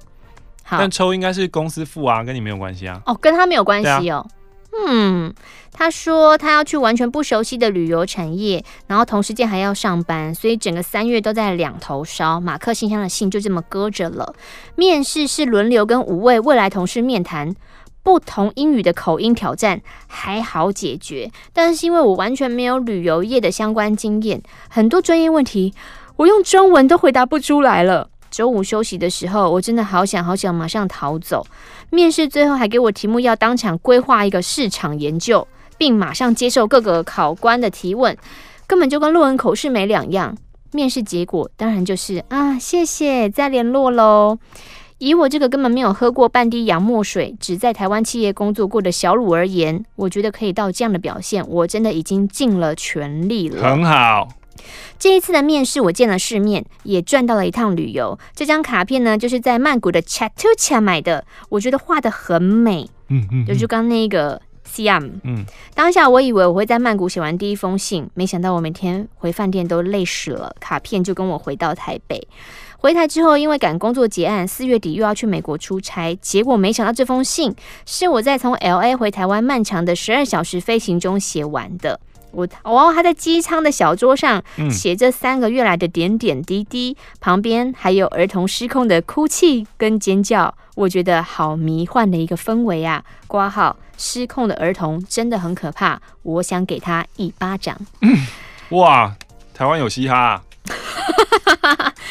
好。但抽应该是公司付啊，跟你没有关系啊。哦，跟他没有关系哦。嗯，他说他要去完全不熟悉的旅游产业，然后同时间还要上班，所以整个三月都在两头烧。马克信箱的信就这么搁着了。面试是轮流跟五位未来同事面谈，不同英语的口音挑战还好解决，但是因为我完全没有旅游业的相关经验，很多专业问题我用中文都回答不出来了。周五休息的时候，我真的好想好想马上逃走。面试最后还给我题目，要当场规划一个市场研究，并马上接受各个考官的提问，根本就跟论文口试没两样。面试结果当然就是啊，谢谢，再联络咯。以我这个根本没有喝过半滴洋墨水，只在台湾企业工作过的小鲁而言，我觉得可以到这样的表现，我真的已经尽了全力了。很好。这一次的面试我见了世面，也赚到了一趟旅游。这张卡片呢，就是在曼谷的 Chatuchak 买的，我觉得画得很美。嗯嗯，就是刚那个 Siam。嗯，当下我以为我会在曼谷写完第一封信，没想到我每天回饭店都累死了，卡片就跟我回到台北。回台之后，因为赶工作结案，四月底又要去美国出差，结果没想到这封信是我在从 L A 回台湾漫长的十二小时飞行中写完的。我哦，他在机舱的小桌上写这三个月来的点点滴滴，嗯、旁边还有儿童失控的哭泣跟尖叫，我觉得好迷幻的一个氛围啊！括号失控的儿童真的很可怕，我想给他一巴掌。嗯、哇，台湾有嘻哈、啊，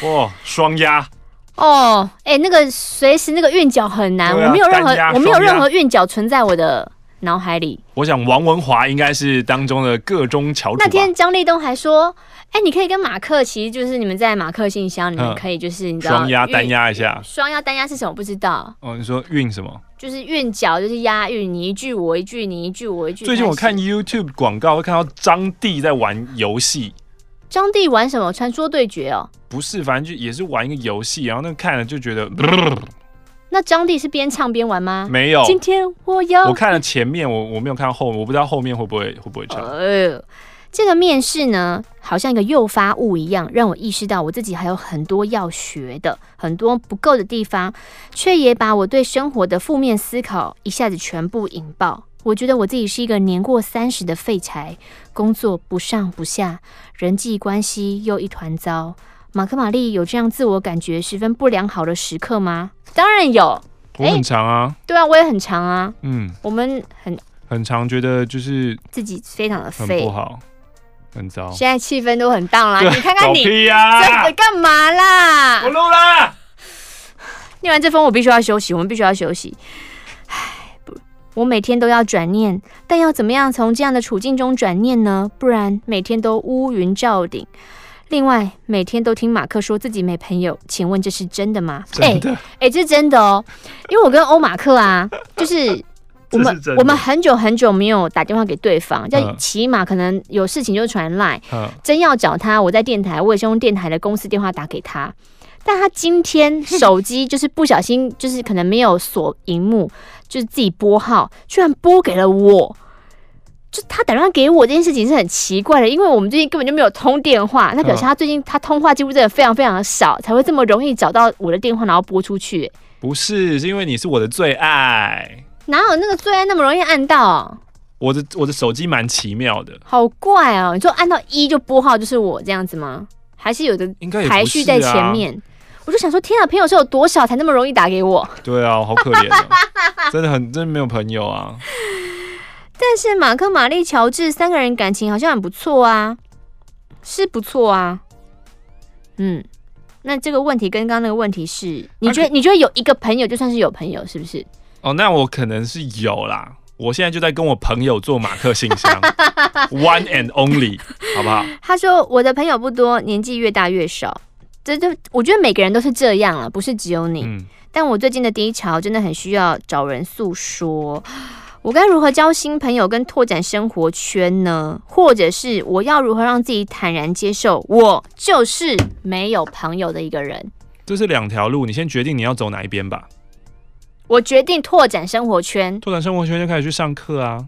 哇，双压。哦，哎、欸，那个随时那个韵脚很难、啊，我没有任何我没有任何韵脚存在我的脑海里。我想王文华应该是当中的各中翘楚。那天张立东还说：“哎、欸，你可以跟马克，其实就是你们在马克信箱，你们可以就是你知道双压单压一下。双压单压是什么？不知道。哦，你说韵什么？就是韵脚，就是押韵，你一句我一句，你一句我一句。最近我看 YouTube 广告，会看到张帝在玩游戏。张帝玩什么？传说对决哦？不是，反正就也是玩一个游戏，然后那看了就觉得。那张帝是边唱边玩吗？没有。今天我要我看了前面，我我没有看到后面，我不知道后面会不会会不会唱。呃，这个面试呢，好像一个诱发物一样，让我意识到我自己还有很多要学的，很多不够的地方，却也把我对生活的负面思考一下子全部引爆。我觉得我自己是一个年过三十的废柴，工作不上不下，人际关系又一团糟。马克玛丽有这样自我感觉十分不良好的时刻吗？当然有，我很常啊、欸。对啊，我也很常啊。嗯，我们很很常觉得就是自己非常的废，不好，很糟。现在气氛都很荡啦，你看看你，你干嘛啦？我录啦。念完这封，我必须要休息，我们必须要休息。我每天都要转念，但要怎么样从这样的处境中转念呢？不然每天都乌云罩顶。另外，每天都听马克说自己没朋友，请问这是真的吗？真的，哎、欸欸，这是真的哦，因为我跟欧马克啊，就是我们我们很久很久没有打电话给对方，就起码可能有事情就传 Line，、嗯、真要找他，我在电台，我也是用电台的公司电话打给他，但他今天手机就是不小心，就是可能没有锁荧幕，就是自己拨号，居然拨给了我。就他打电话给我这件事情是很奇怪的，因为我们最近根本就没有通电话，那表示他最近他通话几乎真的非常非常的少，才会这么容易找到我的电话然后拨出去。不是，是因为你是我的最爱。哪有那个最爱那么容易按到？我的我的手机蛮奇妙的，好怪哦！你说按到一就拨号就是我这样子吗？还是有的排序在前面？啊、我就想说，天啊，朋友是有多少才那么容易打给我？对啊，好可怜、哦，真的很真的没有朋友啊。但是马克、玛丽、乔治三个人感情好像很不错啊，是不错啊。嗯，那这个问题跟刚刚那个问题是，你觉得、啊、你觉得有一个朋友就算是有朋友，是不是？哦，那我可能是有啦。我现在就在跟我朋友做马克信箱，one and only， 好不好？他说我的朋友不多，年纪越大越少。这就我觉得每个人都是这样了，不是只有你。嗯、但我最近的低潮真的很需要找人诉说。我该如何交新朋友跟拓展生活圈呢？或者是我要如何让自己坦然接受我就是没有朋友的一个人？这是两条路，你先决定你要走哪一边吧。我决定拓展生活圈，拓展生活圈就开始去上课啊，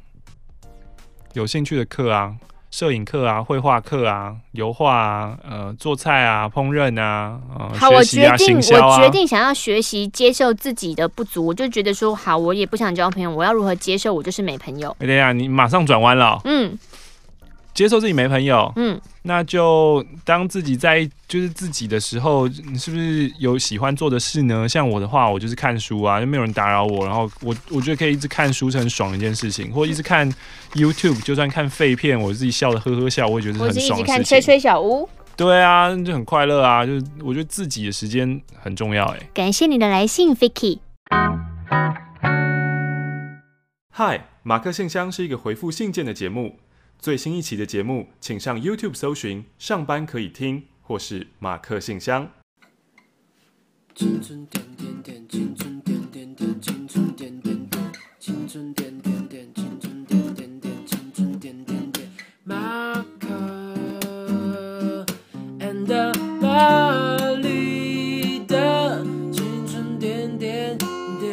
有兴趣的课啊，摄影课啊、绘画课啊、油画啊、呃、做菜啊、烹饪啊、呃、好，我决定、啊、我决定想要学习接受自己的不足，我就觉得说，好，我也不想交朋友，我要如何接受我就是没朋友？哎、欸，等一下，你马上转弯了、哦。嗯，接受自己没朋友。嗯，那就当自己在就是自己的时候，你是不是有喜欢做的事呢？像我的话，我就是看书啊，就没有人打扰我，然后我我觉得可以一直看书是很爽的一件事情，或一直看。YouTube 就算看废片，我自己笑的呵呵笑，我也觉得是很爽的事情。我是一直看吹吹小屋。对啊，就很快乐啊！就是我觉得自己的时间很重要哎。感谢你的来信 ，Vicky。嗨，马克信箱是一个回复信件的节目。最新一期的节目，请上 YouTube 搜寻“上班可以听”或是“马克信箱”。青春点点点，青春点点点，青春点点点，青春点点点，青春。马克 and the 巴黎的青春点点点。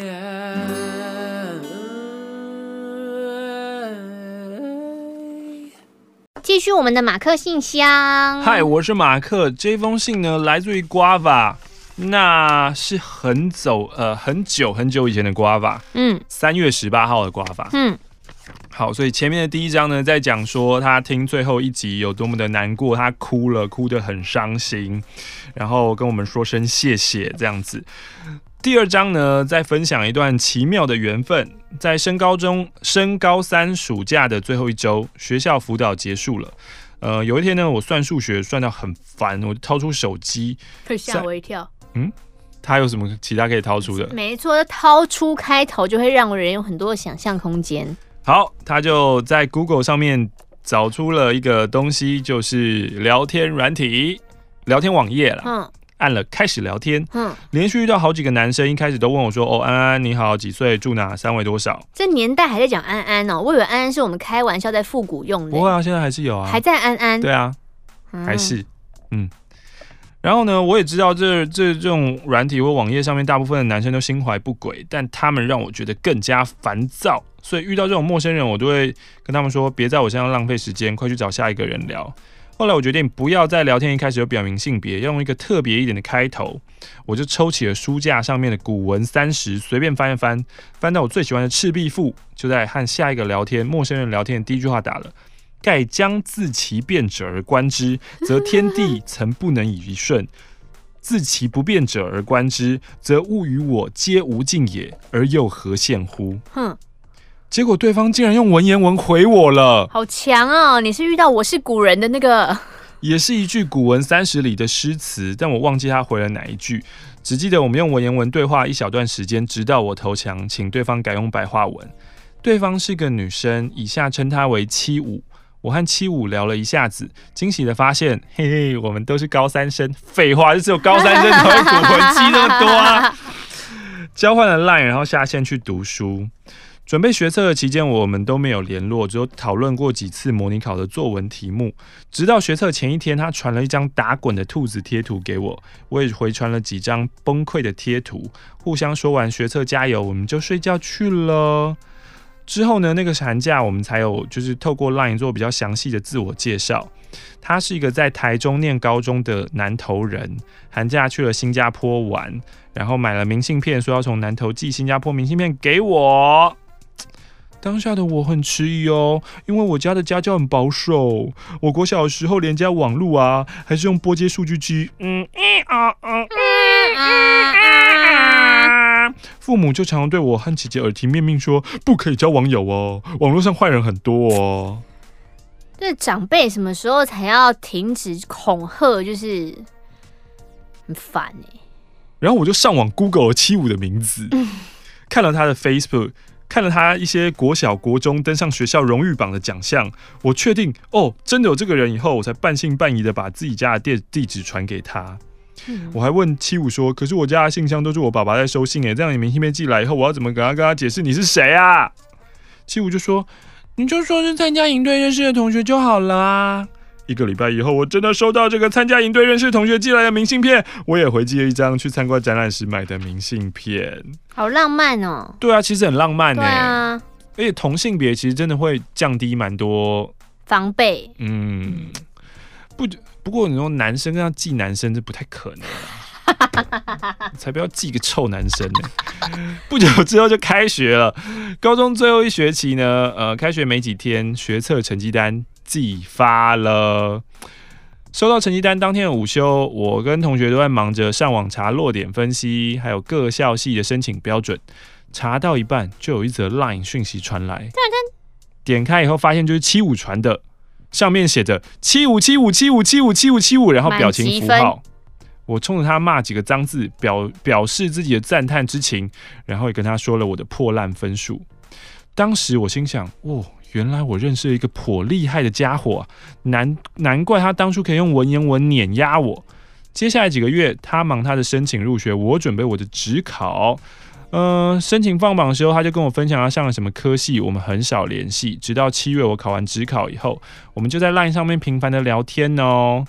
继续我们的马克信箱。嗨，我是马克。这封信呢，来自于 Guava， 那是很走呃很久很久以前的 Guava， 嗯，三月十八号的 Guava， 嗯。好，所以前面的第一章呢，在讲说他听最后一集有多么的难过，他哭了，哭得很伤心，然后跟我们说声谢谢这样子。第二章呢，在分享一段奇妙的缘分，在升高中升高三暑假的最后一周，学校辅导结束了。呃，有一天呢，我算数学算到很烦，我掏出手机，可吓我一跳。嗯。他有什么其他可以掏出的？没错，掏出开头就会让人有很多的想象空间。好，他就在 Google 上面找出了一个东西，就是聊天软体、聊天网页了。嗯，按了开始聊天。嗯，连续遇到好几个男生，一开始都问我说：“哦，安安你好，几岁？住哪？三围多少？”这年代还在讲安安哦，我以为安安是我们开玩笑在复古用的。不会啊，现在还是有啊，还在安安。对啊，还是嗯。然后呢，我也知道这这这种软体或网页上面大部分的男生都心怀不轨，但他们让我觉得更加烦躁。所以遇到这种陌生人，我都会跟他们说：“别在我身上浪费时间，快去找下一个人聊。”后来我决定不要在聊天一开始就表明性别，要用一个特别一点的开头。我就抽起了书架上面的古文三十，随便翻一翻，翻到我最喜欢的《赤壁赋》，就在和下一个聊天陌生人聊天的第一句话打了：“盖将自其变者而观之，则天地曾不能以一瞬；自其不变者而观之，则物与我皆无尽也，而又何羡乎？”哼。结果对方竟然用文言文回我了，好强哦！你是遇到我是古人的那个，也是一句古文三十里的诗词，但我忘记他回了哪一句，只记得我们用文言文对话一小段时间，直到我投降，请对方改用白话文。对方是个女生，以下称她为七五。我和七五聊了一下子，惊喜的发现，嘿嘿，我们都是高三生。废话，就只有高三生才会古文记那么多啊！交换了 LINE， 然后下线去读书。准备学测的期间，我们都没有联络，只有讨论过几次模拟考的作文题目。直到学测前一天，他传了一张打滚的兔子贴图给我，我也回传了几张崩溃的贴图。互相说完学测加油，我们就睡觉去了。之后呢，那个寒假我们才有就是透过 LINE 做比较详细的自我介绍。他是一个在台中念高中的南投人，寒假去了新加坡玩，然后买了明信片，说要从南投寄新加坡明信片给我。当下的我很迟疑哦，因为我家的家教很保守。我国小的时候连加网路啊，还是用拨接数据机，嗯嗯啊嗯嗯啊啊！父母就常常对我和姐姐耳提面命说，不可以交网友哦，网络上坏人很多哦。这长辈什么时候才要停止恐吓？就是很烦哎、欸。然后我就上网 Google 了七五的名字，嗯、看了他的 Facebook。看了他一些国小国中登上学校荣誉榜的奖项，我确定哦，真的有这个人以后，我才半信半疑的把自己家的地址传给他。嗯、我还问七五说：“可是我家的信箱都是我爸爸在收信哎，这样你明信片寄来以后，我要怎么跟他跟他解释你是谁啊？”七五就说：“你就说是参加营队认识的同学就好了啊。”一个礼拜以后，我真的收到这个参加营队认识同学寄来的明信片，我也回寄了一张去参观展览时买的明信片。好浪漫哦！对啊，其实很浪漫哎、欸。对啊，而且同性别其实真的会降低蛮多防备。嗯，不不过你说男生跟他记男生，这不太可能啊，才不要记个臭男生呢。不久之后就开学了，高中最后一学期呢，呃，开学没几天，学测成绩单寄发了。收到成绩单当天的午休，我跟同学都在忙着上网查落点分析，还有各校系的申请标准。查到一半，就有一则 LINE 讯息传来。点开以后发现就是七五传的，上面写着七五七五七五七五七五七五，然后表情符号。我冲着他骂几个脏字，表表示自己的赞叹之情，然后也跟他说了我的破烂分数。当时我心想，哦。原来我认识了一个颇厉害的家伙、啊、难, 难怪他当初可以用文言文碾压我。接下来几个月，他忙他的申请入学，我准备我的指考。呃，申请放榜的时候，他就跟我分享他上了什么科系，我们很少联系。直到七月我考完指考以后，我们就在 LINE 上面频繁的聊天哦。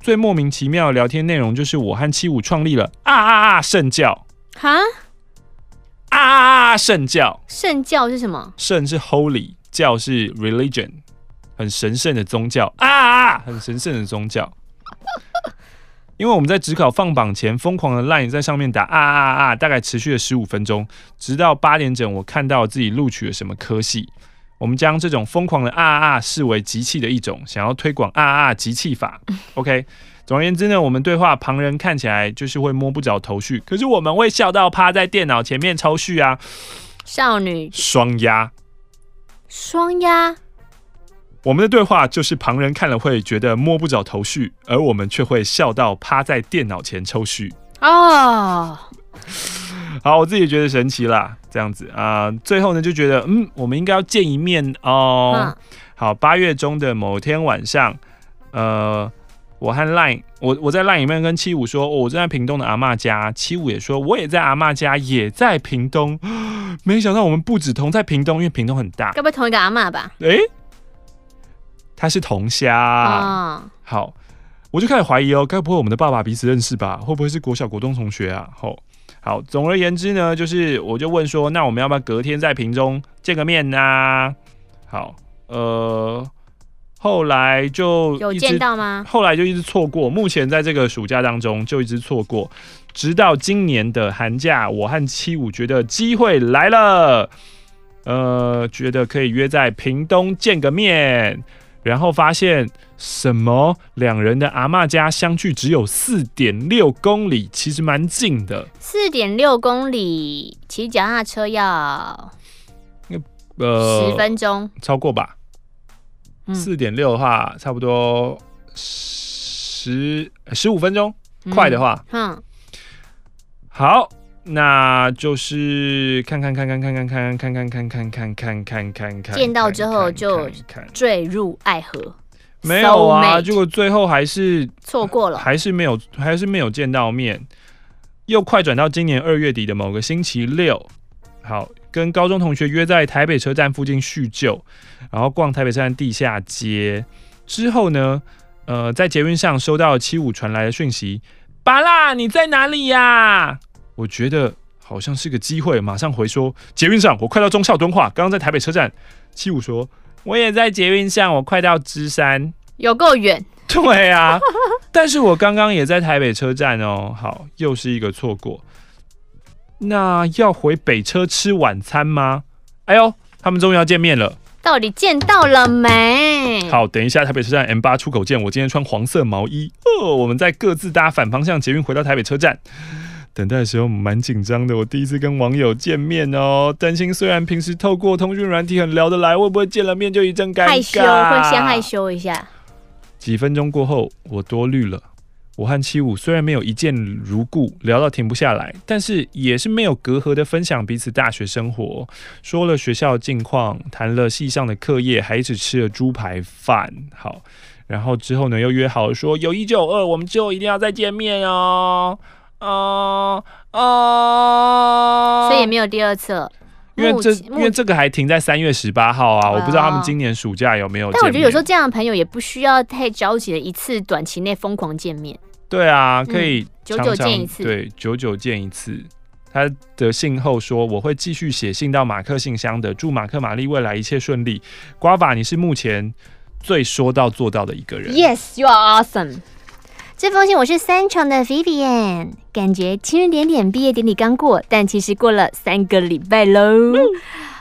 最莫名其妙的聊天内容就是我和七五创立了啊啊啊圣教。哈？啊啊啊圣教。圣教是什么？圣是 holy。教是 religion， 很神圣的宗教啊，很神圣的宗教。因为我们在指考放榜前疯狂的 LINE 在上面打啊啊啊，大概持续了十五分钟，直到八点整我看到自己录取了什么科系。我们将这种疯狂的啊啊视为集气的一种，想要推广啊啊集气法。OK， 总而言之呢，我们对话旁人看起来就是会摸不着头绪，可是我们会笑到趴在电脑前面抽蓄啊。少女双鸭。双鸭，我们的对话就是旁人看了会觉得摸不着头绪，而我们却会笑到趴在电脑前抽蓄。哦，好，我自己觉得神奇啦，这样子啊、呃，最后呢就觉得，嗯，我们应该要见一面哦。嗯、好，八月中的某天晚上，呃，我和 LINE， 我我在 LINE 里面跟七五说、哦，我正在屏东的阿嬷家，七五也说我也在阿嬷家，也在屏东。没想到我们不止同在屏东，因为屏东很大，该不会同一个阿嬷吧？哎、欸，他是同乡、哦。好，我就开始怀疑哦，该不会我们的爸爸彼此认识吧？会不会是国小国中同学啊？哦、好，总而言之呢，就是我就问说，那我们要不要隔天在屏中见个面啊？好，呃，后来就有见到吗？后来就一直错过，目前在这个暑假当中就一直错过。直到今年的寒假，我和七五觉得机会来了，呃，觉得可以约在屏东见个面，然后发现什么？两人的阿嬷家相距只有四点六公里，其实蛮近的。四点六公里，骑脚踏车要呃十分钟，超过吧？四点六的话，差不多十十五分钟。快的话，嗯，好，那就是看看看看看看看看看看看看看看看看，见到之后就坠入爱河，没有啊？结果最后还是错过了，还是没有，还是没有见到面。又快转到今年二月底的某个星期六，好，跟高中同学约在台北车站附近叙旧，然后逛台北车站地下街。之后呢？呃，在捷运上收到七五传来的讯息，巴拉你在哪里呀、啊？我觉得好像是个机会，马上回说捷运上，我快到忠孝敦化，刚刚在台北车站。七五说，我也在捷运上，我快到芝山，有够远。对啊，但是我刚刚也在台北车站哦。好，又是一个错过。那要回北车吃晚餐吗？哎呦，他们终于要见面了。到底见到了没？好，等一下台北车站 M 八 出口见。我今天穿黄色毛衣哦。我们在各自搭反方向捷运回到台北车站。等待的时候蛮紧张的，我第一次跟网友见面哦，担心虽然平时透过通讯软体很聊得来，会不会见了面就一阵尴尬？害羞，会先害羞一下。几分钟过后，我多虑了。我和七五虽然没有一见如故，聊到停不下来，但是也是没有隔阂的分享彼此大学生活，说了学校近况，谈了系上的课业，还一起吃了猪排饭。好，然后之后呢，又约好了说有一就有二，我们之后一定要再见面哦。哦哦，所以也没有第二次了。因为这因为这个还停在三月十八号啊、哦，我不知道他们今年暑假有没有见面。但我觉得有时候这样的朋友也不需要太着急的一次短期内疯狂见面。对啊，可以常常、嗯、久久见一次。对，久久见一次。他的信后说：“我会继续写信到马克信箱的，祝马克玛丽未来一切顺利。”瓜法，你是目前最说到做到的一个人。Yes, you are awesome. 这封信我是三重的 Vivian， 感觉情人点点毕业典礼刚过，但其实过了三个礼拜喽。嗯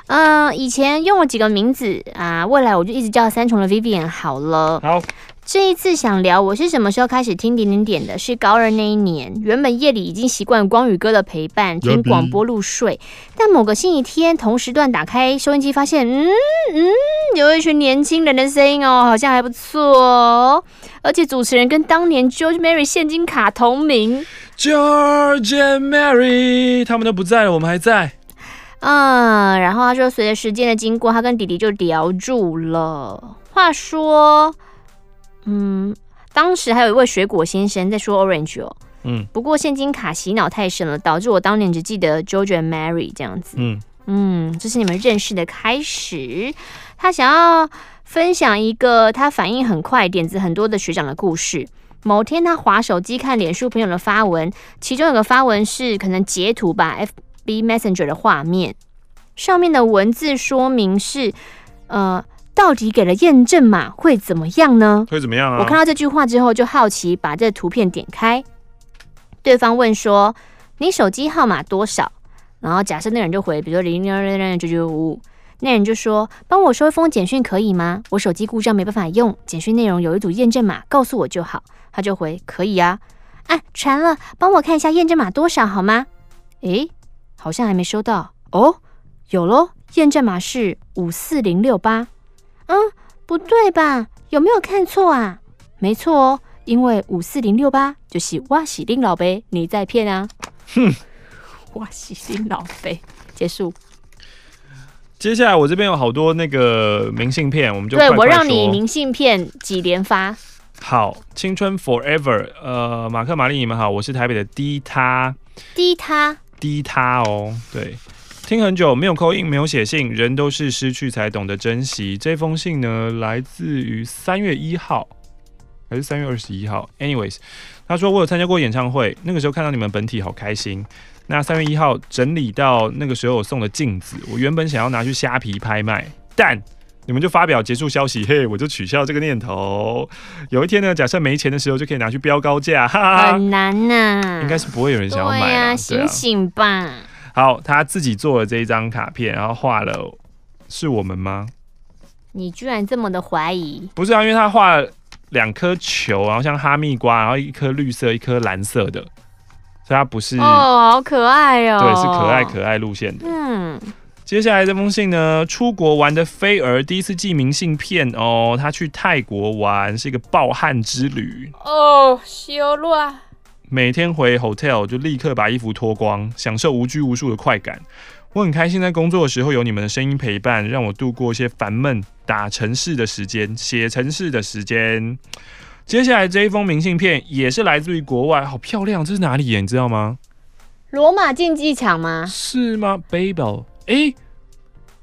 嗯，以前用了几个名字啊，未来我就一直叫三重的 Vivian 好了。好，这一次想聊我是什么时候开始听点点点的，是高二那一年。原本夜里已经习惯光宇哥的陪伴，听广播入睡，但某个星期天同时段打开收音机，发现嗯嗯，有一群年轻人的声音哦，好像还不错哦。而且主持人跟当年 George Mary 现金卡同名 ，George and Mary 他们都不在了，我们还在。嗯，然后他说，随着时间的经过，他跟弟弟就聊住了。话说，嗯，当时还有一位水果先生在说 Orange 哦，嗯，不过现金卡洗脑太深了，导致我当年只记得 George and Mary 这样子，嗯嗯，这是你们认识的开始。他想要分享一个他反应很快、点子很多的学长的故事。某天他滑手机看脸书朋友的发文，其中有个发文是可能截图吧 ，F。B Messenger 的画面，上面的文字说明是，呃，到底给了验证码会怎么样呢？会怎么样啊？我看到这句话之后就好奇，把这图片点开。对方问说：“你手机号码多少？”然后假设那人就回，比如说零零零零九九五五，那人就说：“帮我收一封简讯可以吗？我手机故障没办法用，简讯内容有一组验证码，告诉我就好。”他就回：“可以啊，啊，传了，帮我看一下验证码多少好吗？”诶。好像还没收到哦，有咯，验证码是五四零六八。嗯，不对吧？有没有看错啊？没错哦，因为五四零六八就是哇喜丁老贝，你在骗啊！哼，哇喜丁老贝，结束。接下来我这边有好多那个明信片，我们就快快说。对，我让你明信片几连发。好，青春 forever。呃，马克、玛丽，你们好，我是台北的低他。低他。低他哦，对，听很久没有call in，没有写信，人都是失去才懂得珍惜。这封信呢，来自于三月一号还是三月二十一号 ？Anyways， 他说我有参加过演唱会，那个时候看到你们本体好开心。那三月一号整理到那个时候我送的镜子，我原本想要拿去虾皮拍卖，但你们就发表结束消息，嘿，我就取消这个念头。有一天呢，假设没钱的时候，就可以拿去标高价，哈哈，很难呐、啊，应该是不会有人想要买啦。对啊，醒醒吧、啊。好，他自己做了这一张卡片，然后画了，是我们吗？你居然这么的怀疑？不是啊，因为他画了两颗球，然后像哈密瓜，然后一颗绿色，一颗蓝色的，所以它不是哦，好可爱哦，对，是可爱可爱路线的，嗯。接下来这封信呢，出国玩的飞儿第一次寄明信片哦，他去泰国玩是一个暴汗之旅哦，羞辱啊！每天回 hotel 就立刻把衣服脱光，享受无拘无束的快感。我很开心在工作的时候有你们的声音陪伴，让我度过一些烦闷打程式的时间，写程式的时间。接下来这一封明信片也是来自于国外，好漂亮，这是哪里耶？你知道吗？罗马竞技场吗？是吗 ？Babel。哎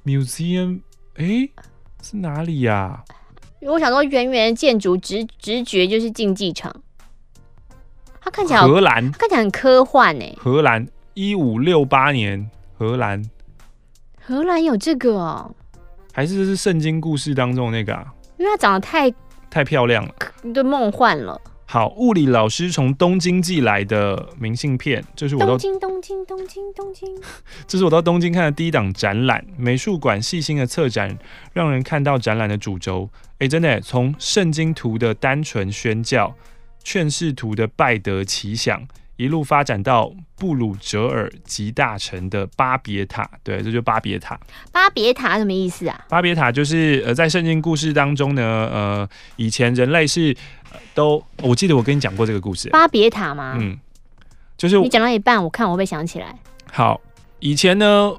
，museum， 哎，是哪里呀、啊？我想说，圆圆的建筑直直觉就是竞技场。它看起来荷兰，看起来很科幻哎、欸。荷兰，一五六八年，荷兰。荷兰有这个哦？还是这是圣经故事当中的那个啊？因为它长得太太漂亮了，对，梦幻了。好，物理老师从东京寄来的明信片，这是我到东京东京东京东京，这是我到东京看的第一档展览。美术馆细心的策展，让人看到展览的主轴。哎、欸，真的，从圣经图的单纯宣教，劝世图的拜德奇想，一路发展到布鲁哲尔集大成的巴别塔。对，这就是巴别塔。巴别塔什么意思啊？巴别塔就是呃，在圣经故事当中呢，呃，以前人类是。都，我记得我跟你讲过这个故事。巴别塔吗？嗯，就是你讲到一半，我看我会不会想起来。好，以前呢，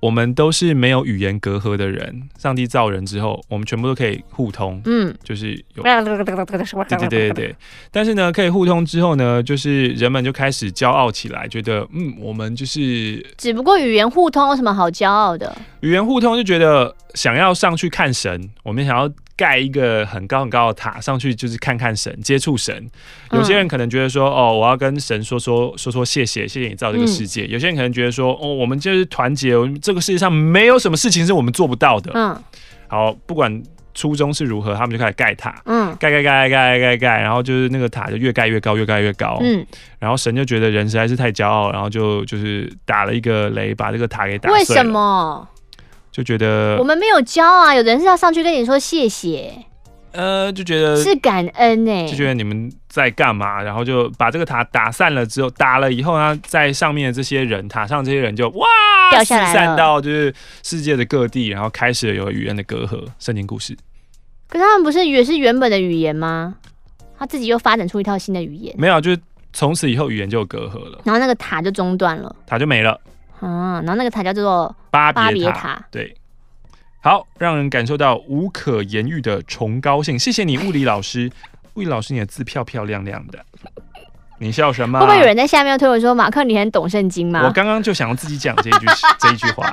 我们都是没有语言隔阂的人。上帝造人之后，我们全部都可以互通。嗯，就是有。对对对对。但是呢，可以互通之后呢，就是人们就开始骄傲起来，觉得嗯，我们就是。只不过语言互通有什么好骄傲的？语言互通就觉得想要上去看神，我们想要。盖一个很高很高的塔上去，就是看看神，接触神。有些人可能觉得说，哦，我要跟神说说说说谢谢，谢谢你造这个世界。嗯、有些人可能觉得说，哦，我们就是团结，这个世界上没有什么事情是我们做不到的。嗯，好，不管初衷是如何，他们就开始盖塔，嗯，盖盖盖盖盖盖，然后就是那个塔就越盖越高，越盖越高，嗯，然后神就觉得人实在是太骄傲，然后就就是打了一个雷，把这个塔给打碎了。为什么？就觉得我们没有骄傲啊，有人是要上去跟你说谢谢。呃，就觉得是感恩哎、欸，就觉得你们在干嘛？然后就把这个塔打散了之后，打了以后呢，在上面的这些人，塔上这些人就哇掉下来了，四散到就是世界的各地，然后开始了有语言的隔阂。圣经故事，可是他们不是也是原本的语言吗？他自己又发展出一套新的语言，没有，就是从此以后语言就有隔阂了。然后那个塔就中断了，塔就没了。嗯，然后那个塔叫做巴别塔，对。好，让人感受到无可言喻的崇高性。谢谢你，物理老师。物理老师，你的字漂漂亮亮的。你笑什么？会不会有人在下面推我说：“马克，你很懂圣经吗？”我刚刚就想要自己讲这一句这一句话。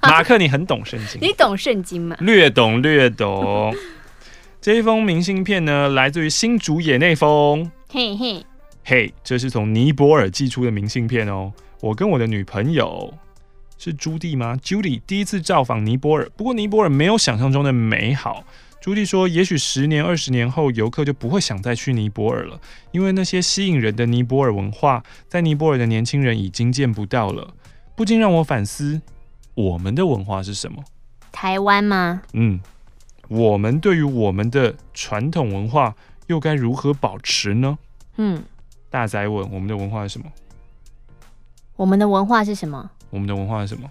马克，你很懂圣经。你懂圣经吗？略懂略懂。这一封明信片呢，来自于新竹野内丰。嘿嘿嘿，这是从尼泊尔寄出的明信片哦。我跟我的女朋友。是朱棣吗 ？Judy 第一次造访尼泊尔，不过尼泊尔没有想象中的美好。朱棣说，也许十年、二十年后，游客就不会想再去尼泊尔了，因为那些吸引人的尼泊尔文化，在尼泊尔的年轻人已经见不到了。不禁让我反思，我们的文化是什么？台湾吗？嗯，我们对于我们的传统文化又该如何保持呢？嗯，大宅问，我们的文化是什么？我们的文化是什么？我们的文化是什么？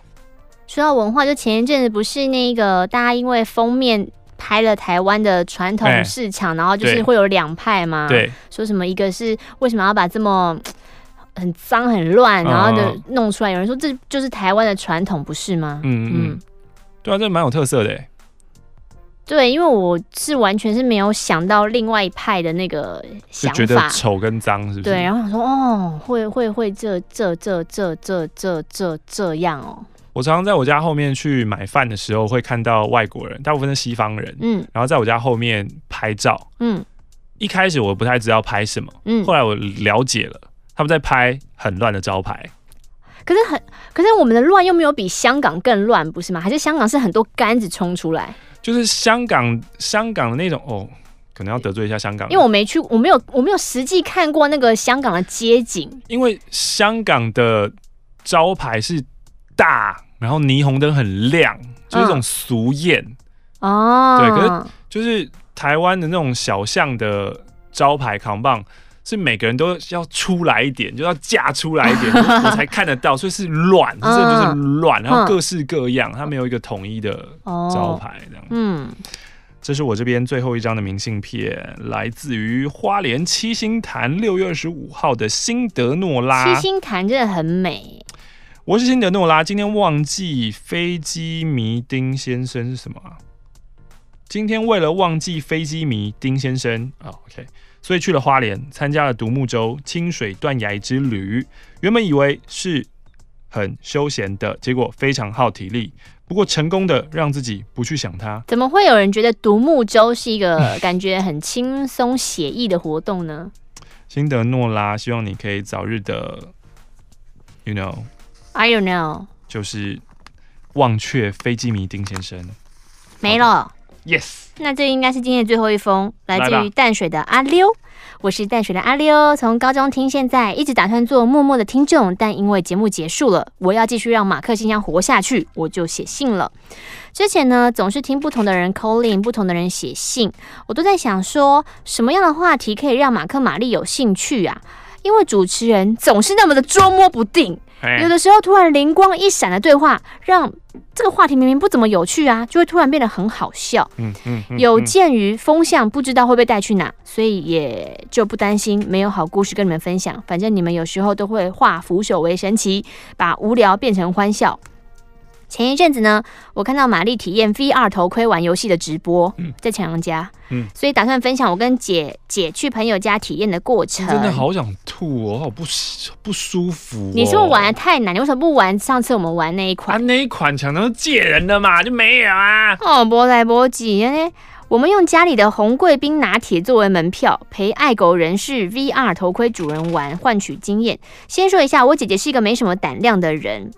说到文化，就前一阵子不是那个大家因为封面拍了台湾的传统市场，欸、然后就是会有两派嘛，对，说什么一个是为什么要把这么很脏很乱，然后的弄出来，嗯、有人说这就是台湾的传统，不是吗？嗯 嗯, 嗯，对啊，这蛮有特色的、欸。对，因为我是完全是没有想到另外一派的那个想法，就觉得丑跟脏是不是？对，然后想说哦，会会会这这这这这这这这样哦。我常常在我家后面去买饭的时候，会看到外国人，大部分是西方人，嗯，然后在我家后面拍照，嗯，一开始我不太知道拍什么，嗯，后来我了解了，他们在拍很乱的招牌。可是很，可是我们的乱又没有比香港更乱，不是吗？还是香港是很多杆子冲出来？就是香港，香港的那种哦，可能要得罪一下香港人，因为我没去，我没有，我没有实际看过那个香港的街景。因为香港的招牌是大，然后霓虹灯很亮，就是一种俗艳哦。对，可是就是台湾的那种小巷的招牌扛棒，是每个人都要出来一点，就要架出来一点，我才看得到，所以是乱，真的就是乱，然后各式各样，它没有一个统一的招牌这样。嗯，这是我这边最后一张的明信片，来自于花莲七星潭六月二十五号的辛德诺拉。七星潭真的很美。我是辛德诺拉，今天忘记飞机迷丁先生是什么啊？今天为了忘记飞机迷丁先生啊、哦、，OK。所以去了花莲，参加了独木舟、清水断崖之旅。原本以为是很休闲的，结果非常耗体力。不过成功的让自己不去想它。怎么会有人觉得独木舟是一个感觉很轻松写意的活动呢？辛德诺拉，希望你可以早日的 ，you know，I don't know， 就是忘却飞机迷丁先生没了。Yes， 那这应该是今天的最后一封，来自于淡水的阿溜。我是淡水的阿溜，从高中听现在，一直打算做默默的听众，但因为节目结束了，我要继续让马克信箱活下去，我就写信了。之前呢，总是听不同的人 call in， 不同的人写信，我都在想说，什么样的话题可以让马克玛丽有兴趣啊？因为主持人总是那么的捉摸不定。有的时候突然灵光一闪的对话，让这个话题明明不怎么有趣啊，就会突然变得很好笑。嗯嗯嗯、有鉴于风向不知道会被带去哪，所以也就不担心没有好故事跟你们分享。反正你们有时候都会化腐朽为神奇，把无聊变成欢笑。前一阵子呢，我看到玛丽体验 V R 头盔玩游戏的直播，嗯、在强阳家，嗯、所以打算分享我跟姐姐去朋友家体验的过程。真的好想吐哦，好不不舒服、哦。你是不是玩的太难？你为什么不玩上次我们玩那一款？啊，那一款强阳借人的嘛，就没有啊。哦，没来没去呢。我们用家里的红贵宾拿铁作为门票，陪爱狗人士 V R 头盔主人玩，换取经验。先说一下，我姐姐是一个没什么胆量的人。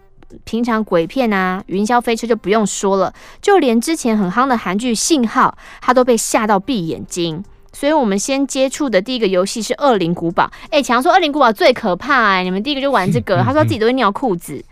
平常鬼片啊、云霄飞车就不用说了，就连之前很夯的韩剧《信号》，他都被吓到闭眼睛。所以我们先接触的第一个游戏是《恶灵古堡》。哎，强说《恶灵古堡》最可怕哎、欸，你们第一个就玩这个。他说自己都会尿裤子。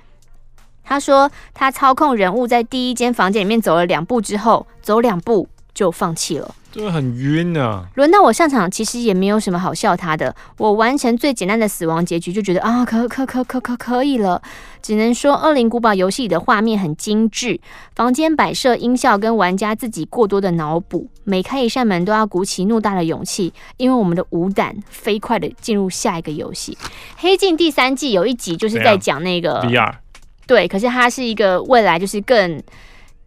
他说他操控人物在第一间房间里面走了两步之后，走两步就放弃了。真的很晕啊！轮到我上场，其实也没有什么好笑他的。我完成最简单的死亡结局，就觉得啊，可可可可可可以了。只能说《恶灵古堡》游戏的画面很精致，房间摆设、音效跟玩家自己过多的脑补，每开一扇门都要鼓起偌大的勇气，因为我们的五胆飞快的进入下一个游戏。《黑镜》第三季有一集就是在讲那个 V R， 对，可是它是一个未来就是更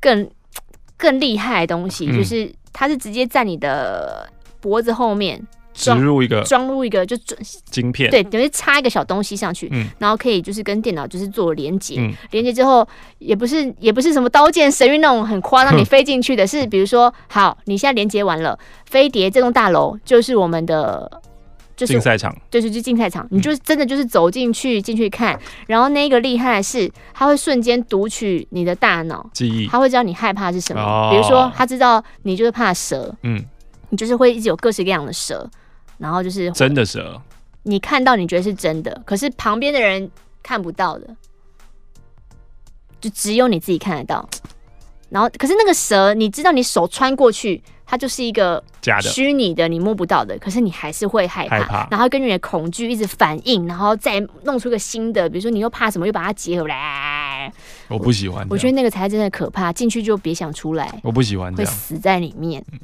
更更厉害的东西，嗯、就是。它是直接在你的脖子后面植入一个装入一个就晶片，对，等于插一个小东西上去，嗯、然后可以就是跟电脑就是做连接，嗯、连接之后也不是也不是什么刀剑神域那种很夸张你飞进去的，是比如说好，你现在连接完了，飞碟这栋大楼就是我们的。就是竞赛场，对，就是竞赛场，你就真的就是走进去进去看，然后那个厉害的是，他会瞬间读取你的大脑记忆，他会知道你害怕是什么，哦、比如说他知道你就是怕蛇，嗯，你就是会一直有各式各样的蛇，然后就是真的蛇，你看到你觉得是真的，可是旁边的人看不到的，就只有你自己看得到，然后可是那个蛇，你知道你手穿过去。它就是一个虚拟的，你摸不到的，可是你还是会害怕，害怕然后根据你的恐惧一直反应，然后再弄出一个新的，比如说你又怕什么，又把它结合来。我不喜欢我，我觉得那个才真的可怕，进去就别想出来。我不喜欢这样，会死在里面。嗯、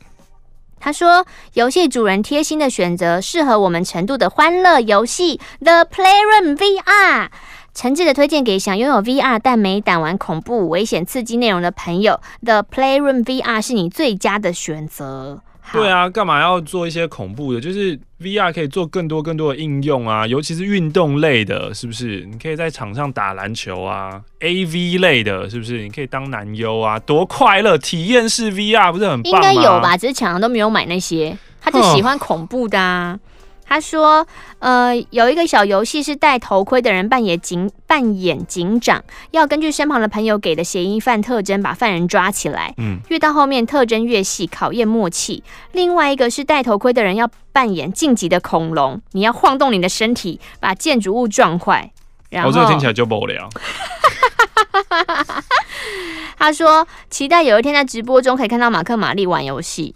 他说，游戏主人贴心的选择适合我们程度的欢乐游戏 The Playroom V R。诚挚的推荐给想拥有 V R 但没胆玩恐怖、危险、刺激内容的朋友 ，The Playroom V R 是你最佳的选择。对啊，干嘛要做一些恐怖的？就是 V R 可以做更多更多的应用啊，尤其是运动类的，是不是？你可以在场上打篮球啊 ，A V 类的，是不是？你可以当男优啊，多快乐！体验式 V R 不是很棒吗？应该有吧，只是强强都没有买那些，他就喜欢恐怖的啊。他说：“呃，有一个小游戏是戴头盔的人扮演警扮演警长，要根据身旁的朋友给的嫌疑犯特征把犯人抓起来。嗯，越到后面特征越细，考验默契。另外一个是戴头盔的人要扮演晋级的恐龙，你要晃动你的身体把建筑物撞坏。然后，哦，这个听起来就无聊。”他说：“期待有一天在直播中可以看到马克玛丽玩游戏。”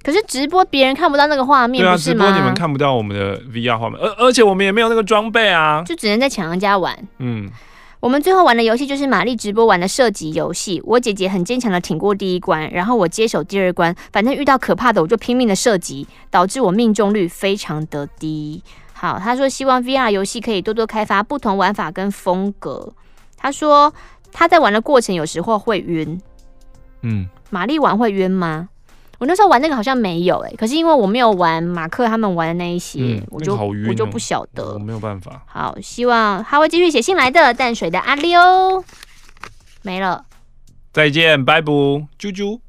可是直播别人看不到那个画面，对啊，不是吗？直播你们看不到我们的 V R 画面，而而且我们也没有那个装备啊，就只能在强人家玩。嗯，我们最后玩的游戏就是玛丽直播玩的射击游戏。我姐姐很坚强的挺过第一关，然后我接手第二关，反正遇到可怕的我就拼命的射击，导致我命中率非常的低。好，他说希望 V R 游戏可以多多开发不同玩法跟风格。他说他在玩的过程有时候会晕，嗯，玛丽玩会晕吗？我那时候玩那个好像没有哎、欸，可是因为我没有玩马克他们玩的那一些，嗯、我就、那個好暈喔、我就不晓得，我没有办法。好，希望他会继续写信来的。淡水的阿溜没了，再见，拜拜，啾啾。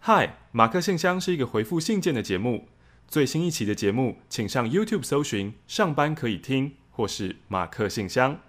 嗨，马克信箱是一个回复信件的节目，最新一期的节目请上 YouTube 搜寻"上班可以听"或是"马克信箱"。